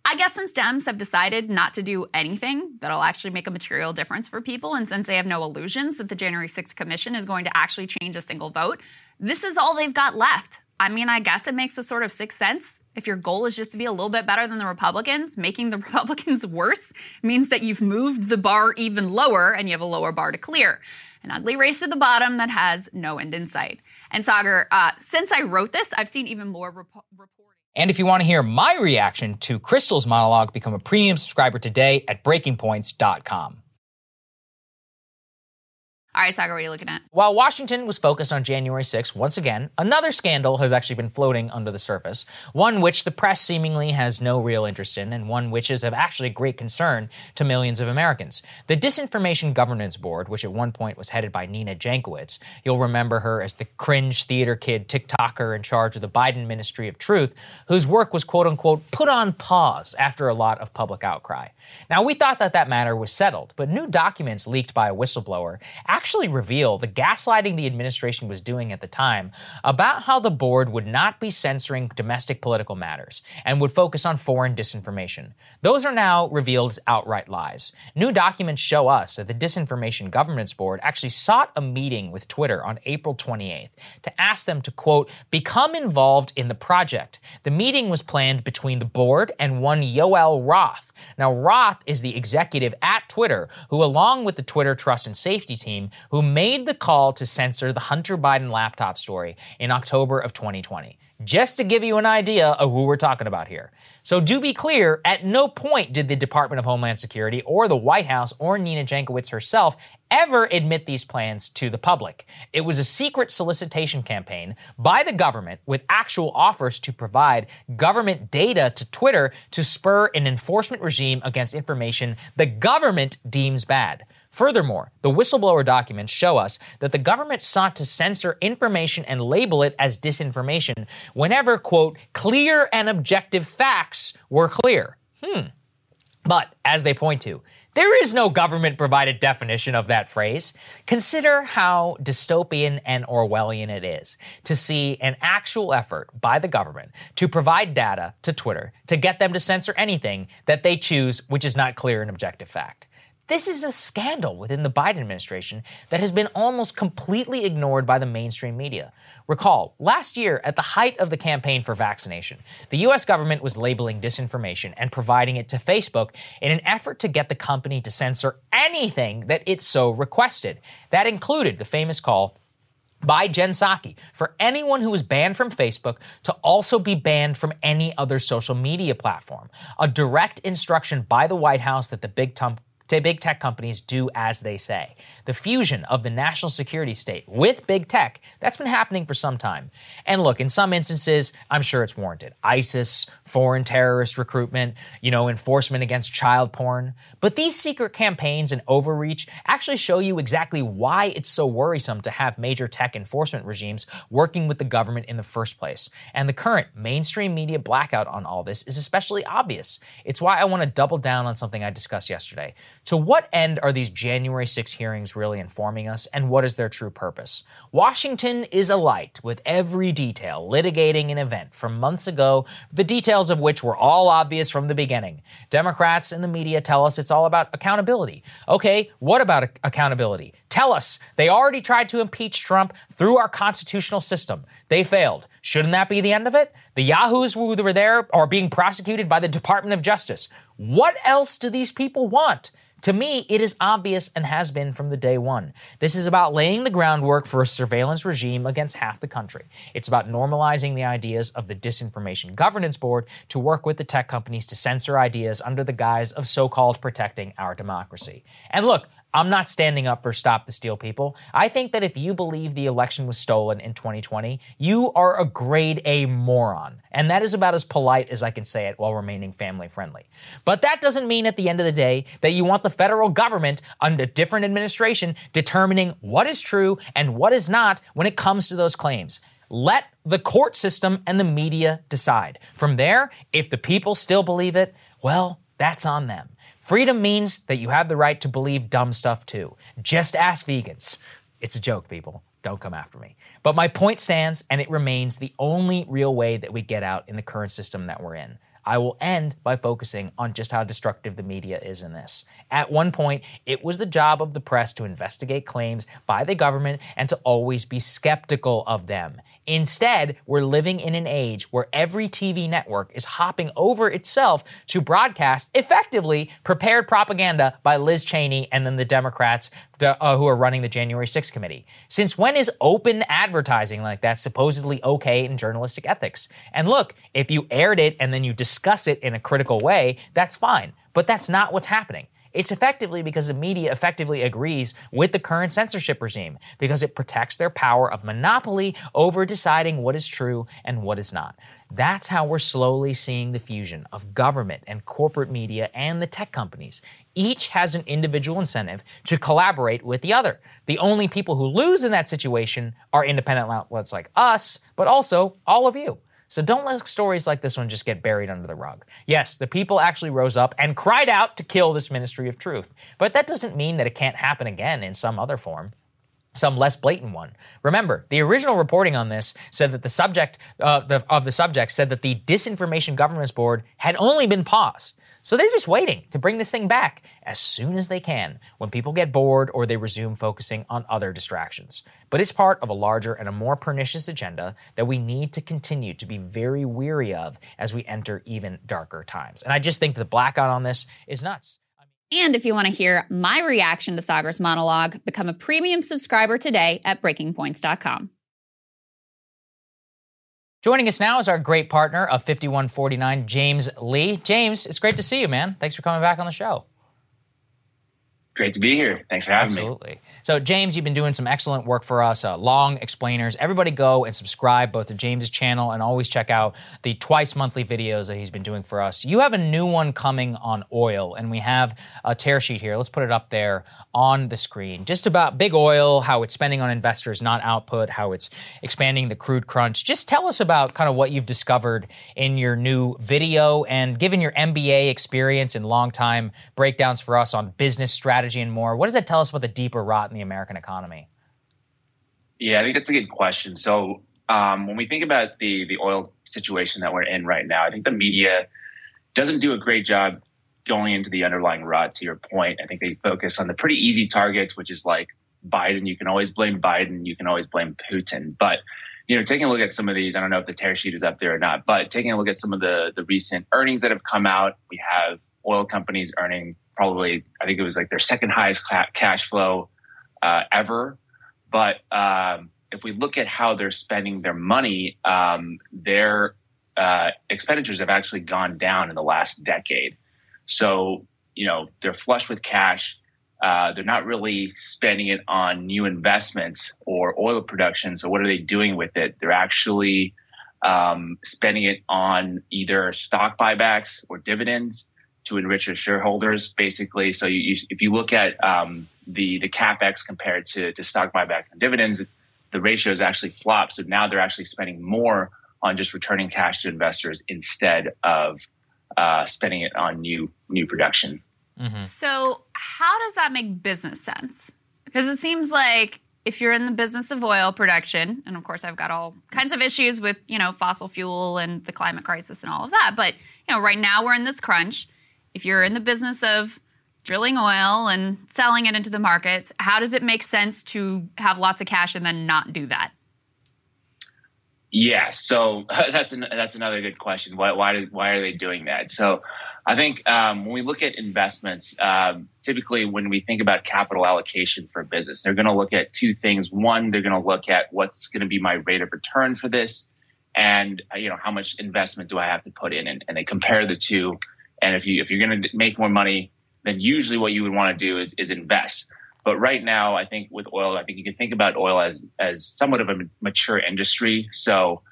I guess since Dems have decided not to do anything that'll actually make a material difference for people, and since they have no illusions that the January 6th Commission is going to actually change a single vote, this is all they've got left. I mean, I guess it makes a sort of sixth sense. If your goal is just to be a little bit better than the Republicans, making the Republicans worse means that you've moved the bar even lower and you have a lower bar to clear. An ugly race to the bottom that has no end in sight. And Saagar, since I wrote this, I've seen even more reporting. And if you want to hear my reaction to Krystal's monologue, become a premium subscriber today at breakingpoints.com. All right, Saagar, what are you looking at? While Washington was focused on January 6th, once again, another scandal has actually been floating under the surface, one which the press seemingly has no real interest in, and one which is of actually great concern to millions of Americans. The Disinformation Governance Board, which at one point was headed by Nina Jankowitz, you'll remember her as the cringe theater kid TikToker in charge of the Biden Ministry of Truth, whose work was quote-unquote put on pause after a lot of public outcry. Now, we thought that matter was settled, but new documents leaked by a whistleblower actually reveal the gaslighting the administration was doing at the time about how the board would not be censoring domestic political matters and would focus on foreign disinformation. Those are now revealed as outright lies. New documents show us that the Disinformation Governance Board actually sought a meeting with Twitter on April 28th to ask them to, quote, become involved in the project. The meeting was planned between the board and one Yoel Roth. Now, Roth is the executive at Twitter who, along with the Twitter Trust and Safety team, who made the call to censor the Hunter Biden laptop story in October of 2020. Just to give you an idea of who we're talking about here. So do be clear, at no point did the Department of Homeland Security or the White House or Nina Jankowitz herself ever admit these plans to the public. It was a secret solicitation campaign by the government with actual offers to provide government data to Twitter to spur an enforcement regime against information the government deems bad. Furthermore, the whistleblower documents show us that the government sought to censor information and label it as disinformation whenever, quote, clear and objective facts were clear. But, as they point to, there is no government-provided definition of that phrase. Consider how dystopian and Orwellian it is to see an actual effort by the government to provide data to Twitter to get them to censor anything that they choose which is not clear and objective fact. This is a scandal within the Biden administration that has been almost completely ignored by the mainstream media. Recall, last year, at the height of the campaign for vaccination, the U.S. government was labeling disinformation and providing it to Facebook in an effort to get the company to censor anything that it so requested. That included the famous call by Jen Psaki for anyone who was banned from Facebook to also be banned from any other social media platform, a direct instruction by the White House that the big tech companies do as they say. The fusion of the national security state with big tech, that's been happening for some time. And look, in some instances, I'm sure it's warranted. ISIS, foreign terrorist recruitment, enforcement against child porn. But these secret campaigns and overreach actually show you exactly why it's so worrisome to have major tech enforcement regimes working with the government in the first place. And the current mainstream media blackout on all this is especially obvious. It's why I want to double down on something I discussed yesterday. To what end are these January 6 hearings really informing us, and what is their true purpose? Washington is alight with every detail litigating an event from months ago, the details of which were all obvious from the beginning. Democrats and the media tell us it's all about accountability. Okay, what about accountability? Tell us. They already tried to impeach Trump through our constitutional system. They failed. Shouldn't that be the end of it? The yahoos who were there are being prosecuted by the Department of Justice. What else do these people want? To me, it is obvious and has been from the day one. This is about laying the groundwork for a surveillance regime against half the country. It's about normalizing the ideas of the Disinformation Governance Board to work with the tech companies to censor ideas under the guise of so-called protecting our democracy. And look, I'm not standing up for Stop the Steal people. I think that if you believe the election was stolen in 2020, you are a grade A moron. And that is about as polite as I can say it while remaining family friendly. But that doesn't mean at the end of the day that you want the federal government under different administration determining what is true and what is not when it comes to those claims. Let the court system and the media decide. From there, if the people still believe it, well, that's on them. Freedom means that you have the right to believe dumb stuff too. Just ask vegans. It's a joke, people. Don't come after me. But my point stands, and it remains the only real way that we get out in the current system that we're in. I will end by focusing on just how destructive the media is in this. At one point, it was the job of the press to investigate claims by the government and to always be skeptical of them. Instead, we're living in an age where every TV network is hopping over itself to broadcast effectively prepared propaganda by Liz Cheney and then the Democrats who are running the January 6th committee. Since when is open advertising like that supposedly okay in journalistic ethics? And look, if you aired it and then you discuss it in a critical way, that's fine. But that's not what's happening. It's effectively because the media effectively agrees with the current censorship regime because it protects their power of monopoly over deciding what is true and what is not. That's how we're slowly seeing the fusion of government and corporate media and the tech companies. Each has an individual incentive to collaborate with the other. The only people who lose in that situation are independent outlets like us, but also all of you. So don't let stories like this one just get buried under the rug. Yes, the people actually rose up and cried out to kill this ministry of truth. But that doesn't mean that it can't happen again in some other form, some less blatant one. Remember, the original reporting on this said that the subject said that the Disinformation Governance Board had only been paused. So they're just waiting to bring this thing back as soon as they can when people get bored or they resume focusing on other distractions. But it's part of a larger and a more pernicious agenda that we need to continue to be very wary of as we enter even darker times. And I just think the blackout on this is nuts. And if you want to hear my reaction to Saagar's monologue, become a premium subscriber today at breakingpoints.com. Joining us now is our great partner of 5149, James Li. James, it's great to see you, man. Thanks for coming back on the show. Great to be here. Thanks for having me. Absolutely. So, James, you've been doing some excellent work for us, long explainers. Everybody go and subscribe both to James' channel and always check out the twice-monthly videos that he's been doing for us. You have a new one coming on oil, and we have a tear sheet here. Let's put it up there on the screen. Just about big oil, how it's spending on investors, not output, how it's expanding the crude crunch. Just tell us about kind of what you've discovered in your new video, and given your MBA experience and long-time breakdowns for us on business strategy, and more. What does that tell us about the deeper rot in the American economy? Yeah, I think that's a good question. So when we think about the oil situation that we're in right now, I think the media doesn't do a great job going into the underlying rot, to your point. I think they focus on the pretty easy targets, which is like Biden. You can always blame Biden. You can always blame Putin. But, taking a look at some of these, I don't know if the tear sheet is up there or not, but taking a look at some of the recent earnings that have come out, we have oil companies earning probably, I think it was like their second highest cash flow ever. But if we look at how they're spending their money, their expenditures have actually gone down in the last decade. So, you know, they're flush with cash. They're not really spending it on new investments or oil production. So what are they doing with it? They're actually spending it on either stock buybacks or dividends to enrich their shareholders, basically. So if you look at the CapEx compared to stock buybacks and dividends, the ratios actually flop. So now they're actually spending more on just returning cash to investors instead of spending it on new production. Mm-hmm. So how does that make business sense? Because it seems like if you're in the business of oil production, and of course I've got all kinds of issues with, you know, fossil fuel and the climate crisis and all of that. But, you know, right now we're in this crunch. If you're in the business of drilling oil and selling it into the markets, how does it make sense to have lots of cash and then not do that? Yeah, so that's another good question. Why are they doing that? So I think when we look at investments, typically when we think about capital allocation for a business, they're going to look at two things. One, they're going to look at what's going to be my rate of return for this, and you know, how much investment do I have to put in, and they compare the two. And if you're going to make more money, then usually what you would want to do is invest. But right now, I think with oil, I think you can think about oil as somewhat of a mature industry. So,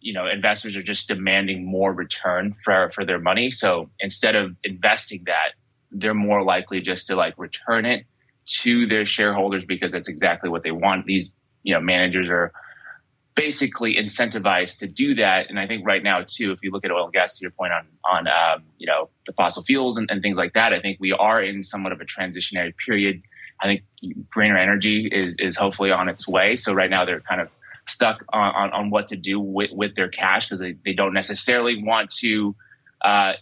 you know, investors are just demanding more return for their money. So instead of investing that, they're more likely just to like return it to their shareholders because that's exactly what they want. These, you know, managers are basically incentivized to do that. And I think right now, too, if you look at oil and gas, to your point on you know, the fossil fuels and things like that, I think we are in somewhat of a transitionary period. I think greener energy is hopefully on its way. So right now they're kind of stuck on what to do with their cash because they don't necessarily want to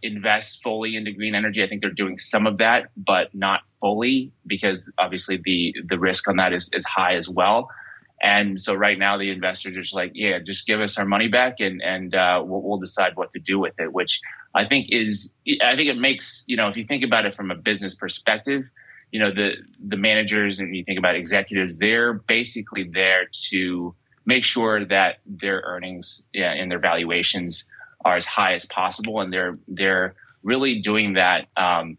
invest fully into green energy. I think they're doing some of that, but not fully because obviously the risk on that is high as well. And so right now the investors are just like, yeah, just give us our money back and we'll decide what to do with it, which I think it makes, you know, if you think about it from a business perspective, you know, the managers and you think about executives, they're basically there to make sure that their earnings and their valuations are as high as possible. And they're really doing that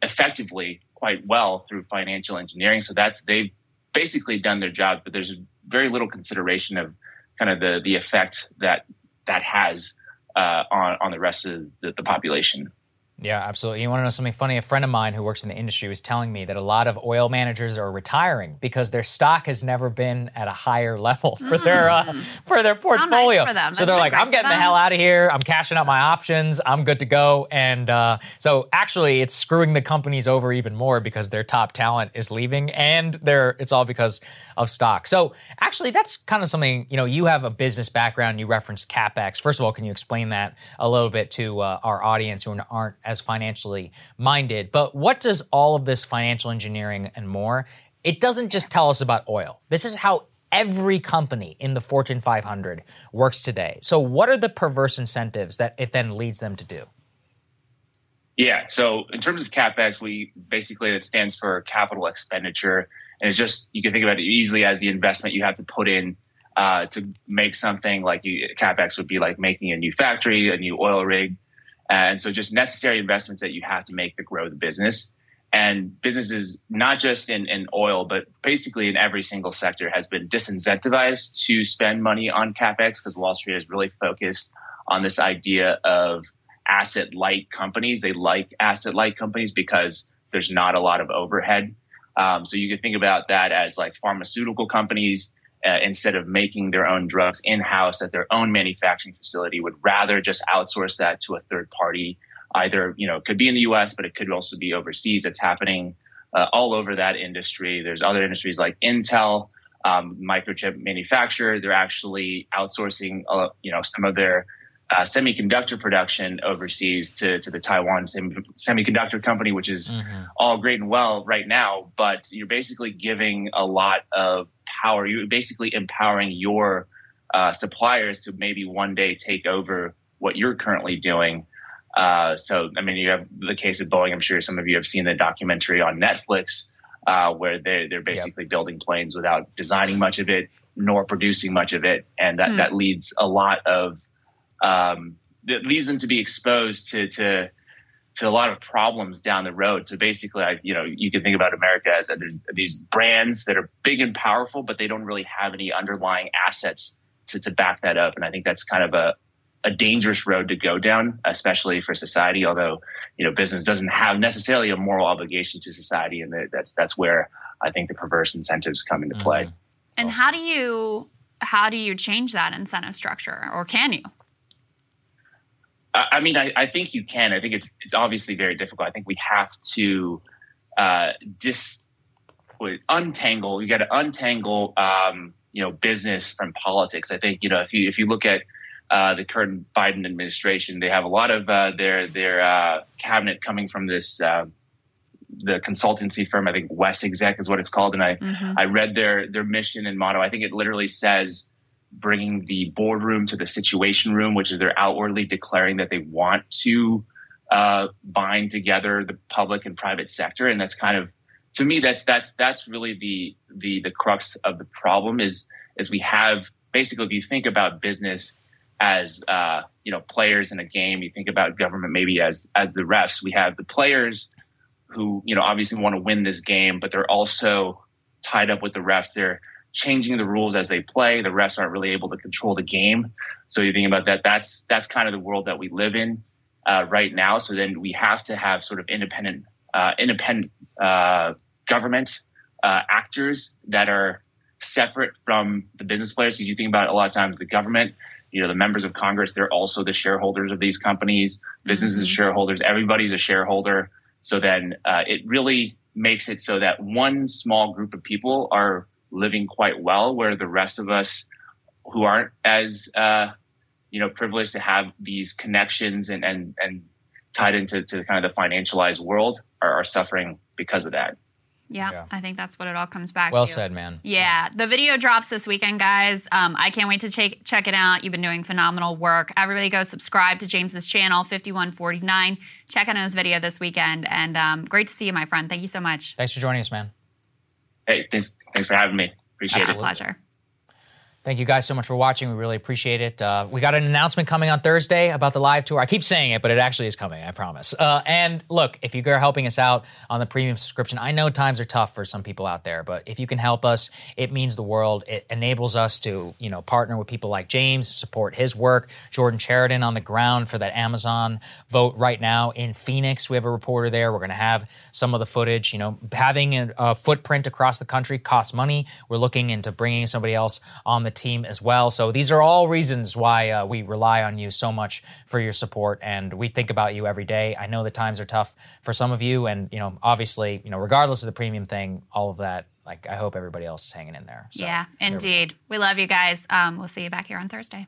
effectively quite well through financial engineering. So they've basically done their job, but there's very little consideration of kind of the effect that has on the rest of the population. Yeah, absolutely. You want to know something funny? A friend of mine who works in the industry was telling me that a lot of oil managers are retiring because their stock has never been at a higher level for their portfolio. Nice for them. So they're like, I'm getting the hell out of here. I'm cashing out my options. I'm good to go. And so actually, it's screwing the companies over even more because their top talent is leaving, and it's all because of stock. So actually, that's kind of something, you know, you have a business background. You referenced CapEx. First of all, can you explain that a little bit to our audience who aren't as financially minded? But what does all of this financial engineering and more, it doesn't just tell us about oil. This is how every company in the Fortune 500 works today. So what are the perverse incentives that it then leads them to do? Yeah, so in terms of CapEx, it stands for capital expenditure. And it's just, you can think about it easily as the investment you have to put in to make something. Like CapEx would be like making a new factory, a new oil rig. And so just necessary investments that you have to make to grow the business. And businesses, not just in oil, but basically in every single sector, has been disincentivized to spend money on CapEx because Wall Street is really focused on this idea of asset-light companies. They like asset-light companies because there's not a lot of overhead. So you can think about that as like pharmaceutical companies, instead of making their own drugs in-house at their own manufacturing facility, would rather just outsource that to a third party. Either, you know, it could be in the U.S., but it could also be overseas. It's happening all over that industry. There's other industries like Intel, microchip manufacturer. They're actually outsourcing, you know, some of their semiconductor production overseas to the Taiwan semiconductor company, which is all great and well right now, but you're basically giving a lot of power. You're basically empowering your suppliers to maybe one day take over what you're currently doing. So, I mean, you have the case of Boeing. I'm sure some of you have seen the documentary on Netflix where they're basically building planes without designing much of it. nor producing much of it. And that leads a lot of, it leads them to be exposed to a lot of problems down the road. So basically, you can think about America as there's these brands that are big and powerful, but they don't really have any underlying assets to back that up. And I think that's kind of a dangerous road to go down, especially for society. Although, business doesn't have necessarily a moral obligation to society. And that's where I think the perverse incentives come into play. Mm-hmm. And also, how do you change that incentive structure, or can you? I mean, I think you can. I think it's obviously very difficult. I think we have to untangle. You got to untangle, business from politics. I think if you look at the current Biden administration, they have a lot of their cabinet coming from this the consultancy firm. I think WestExec is what it's called, and I read their mission and motto. I think it literally says, bringing the boardroom to the situation room, which is they're outwardly declaring that they want to bind together the public and private sector. And that's kind of, to me, that's really the crux of the problem is we have, basically, if you think about business as, players in a game, you think about government maybe as the refs. We have the players who, obviously want to win this game, but they're also tied up with the refs. They're changing the rules as they play. The refs aren't really able to control the game. So you think about that. That's kind of the world that we live in right now. So then we have to have sort of independent government actors that are separate from the business players. So you think about a lot of times the government, the members of Congress, they're also the shareholders of these companies. Businesses are shareholders. Everybody's a shareholder. So then it really makes it so that one small group of people are living quite well, where the rest of us who aren't as privileged to have these connections and tied into kind of the financialized world are suffering because of that. Yeah, I think that's what it all comes back to. Well said, man. Yeah, the video drops this weekend, guys. I can't wait to check it out. You've been doing phenomenal work. Everybody go subscribe to James's channel, 5149. Check out his video this weekend. And great to see you, my friend. Thank you so much. Thanks for joining us, man. Hey, thanks for having me. Appreciate it. It's a pleasure. Thank you guys so much for watching. We really appreciate it. We got an announcement coming on Thursday about the live tour. I keep saying it, but it actually is coming, I promise. And look, if you're helping us out on the premium subscription, I know times are tough for some people out there, but if you can help us, it means the world. It enables us to, partner with people like James, support his work. Jordan Sheridan on the ground for that Amazon vote right now in Phoenix. We have a reporter there. We're going to have some of the footage. Having a footprint across the country costs money. We're looking into bringing somebody else on the team as well. So these are all reasons why we rely on you so much for your support, and we think about you every day. I know the times are tough for some of you, and obviously, regardless of the premium thing, all of that, I hope everybody else is hanging in there. So, yeah, indeed. We love you guys. We'll see you back here on Thursday.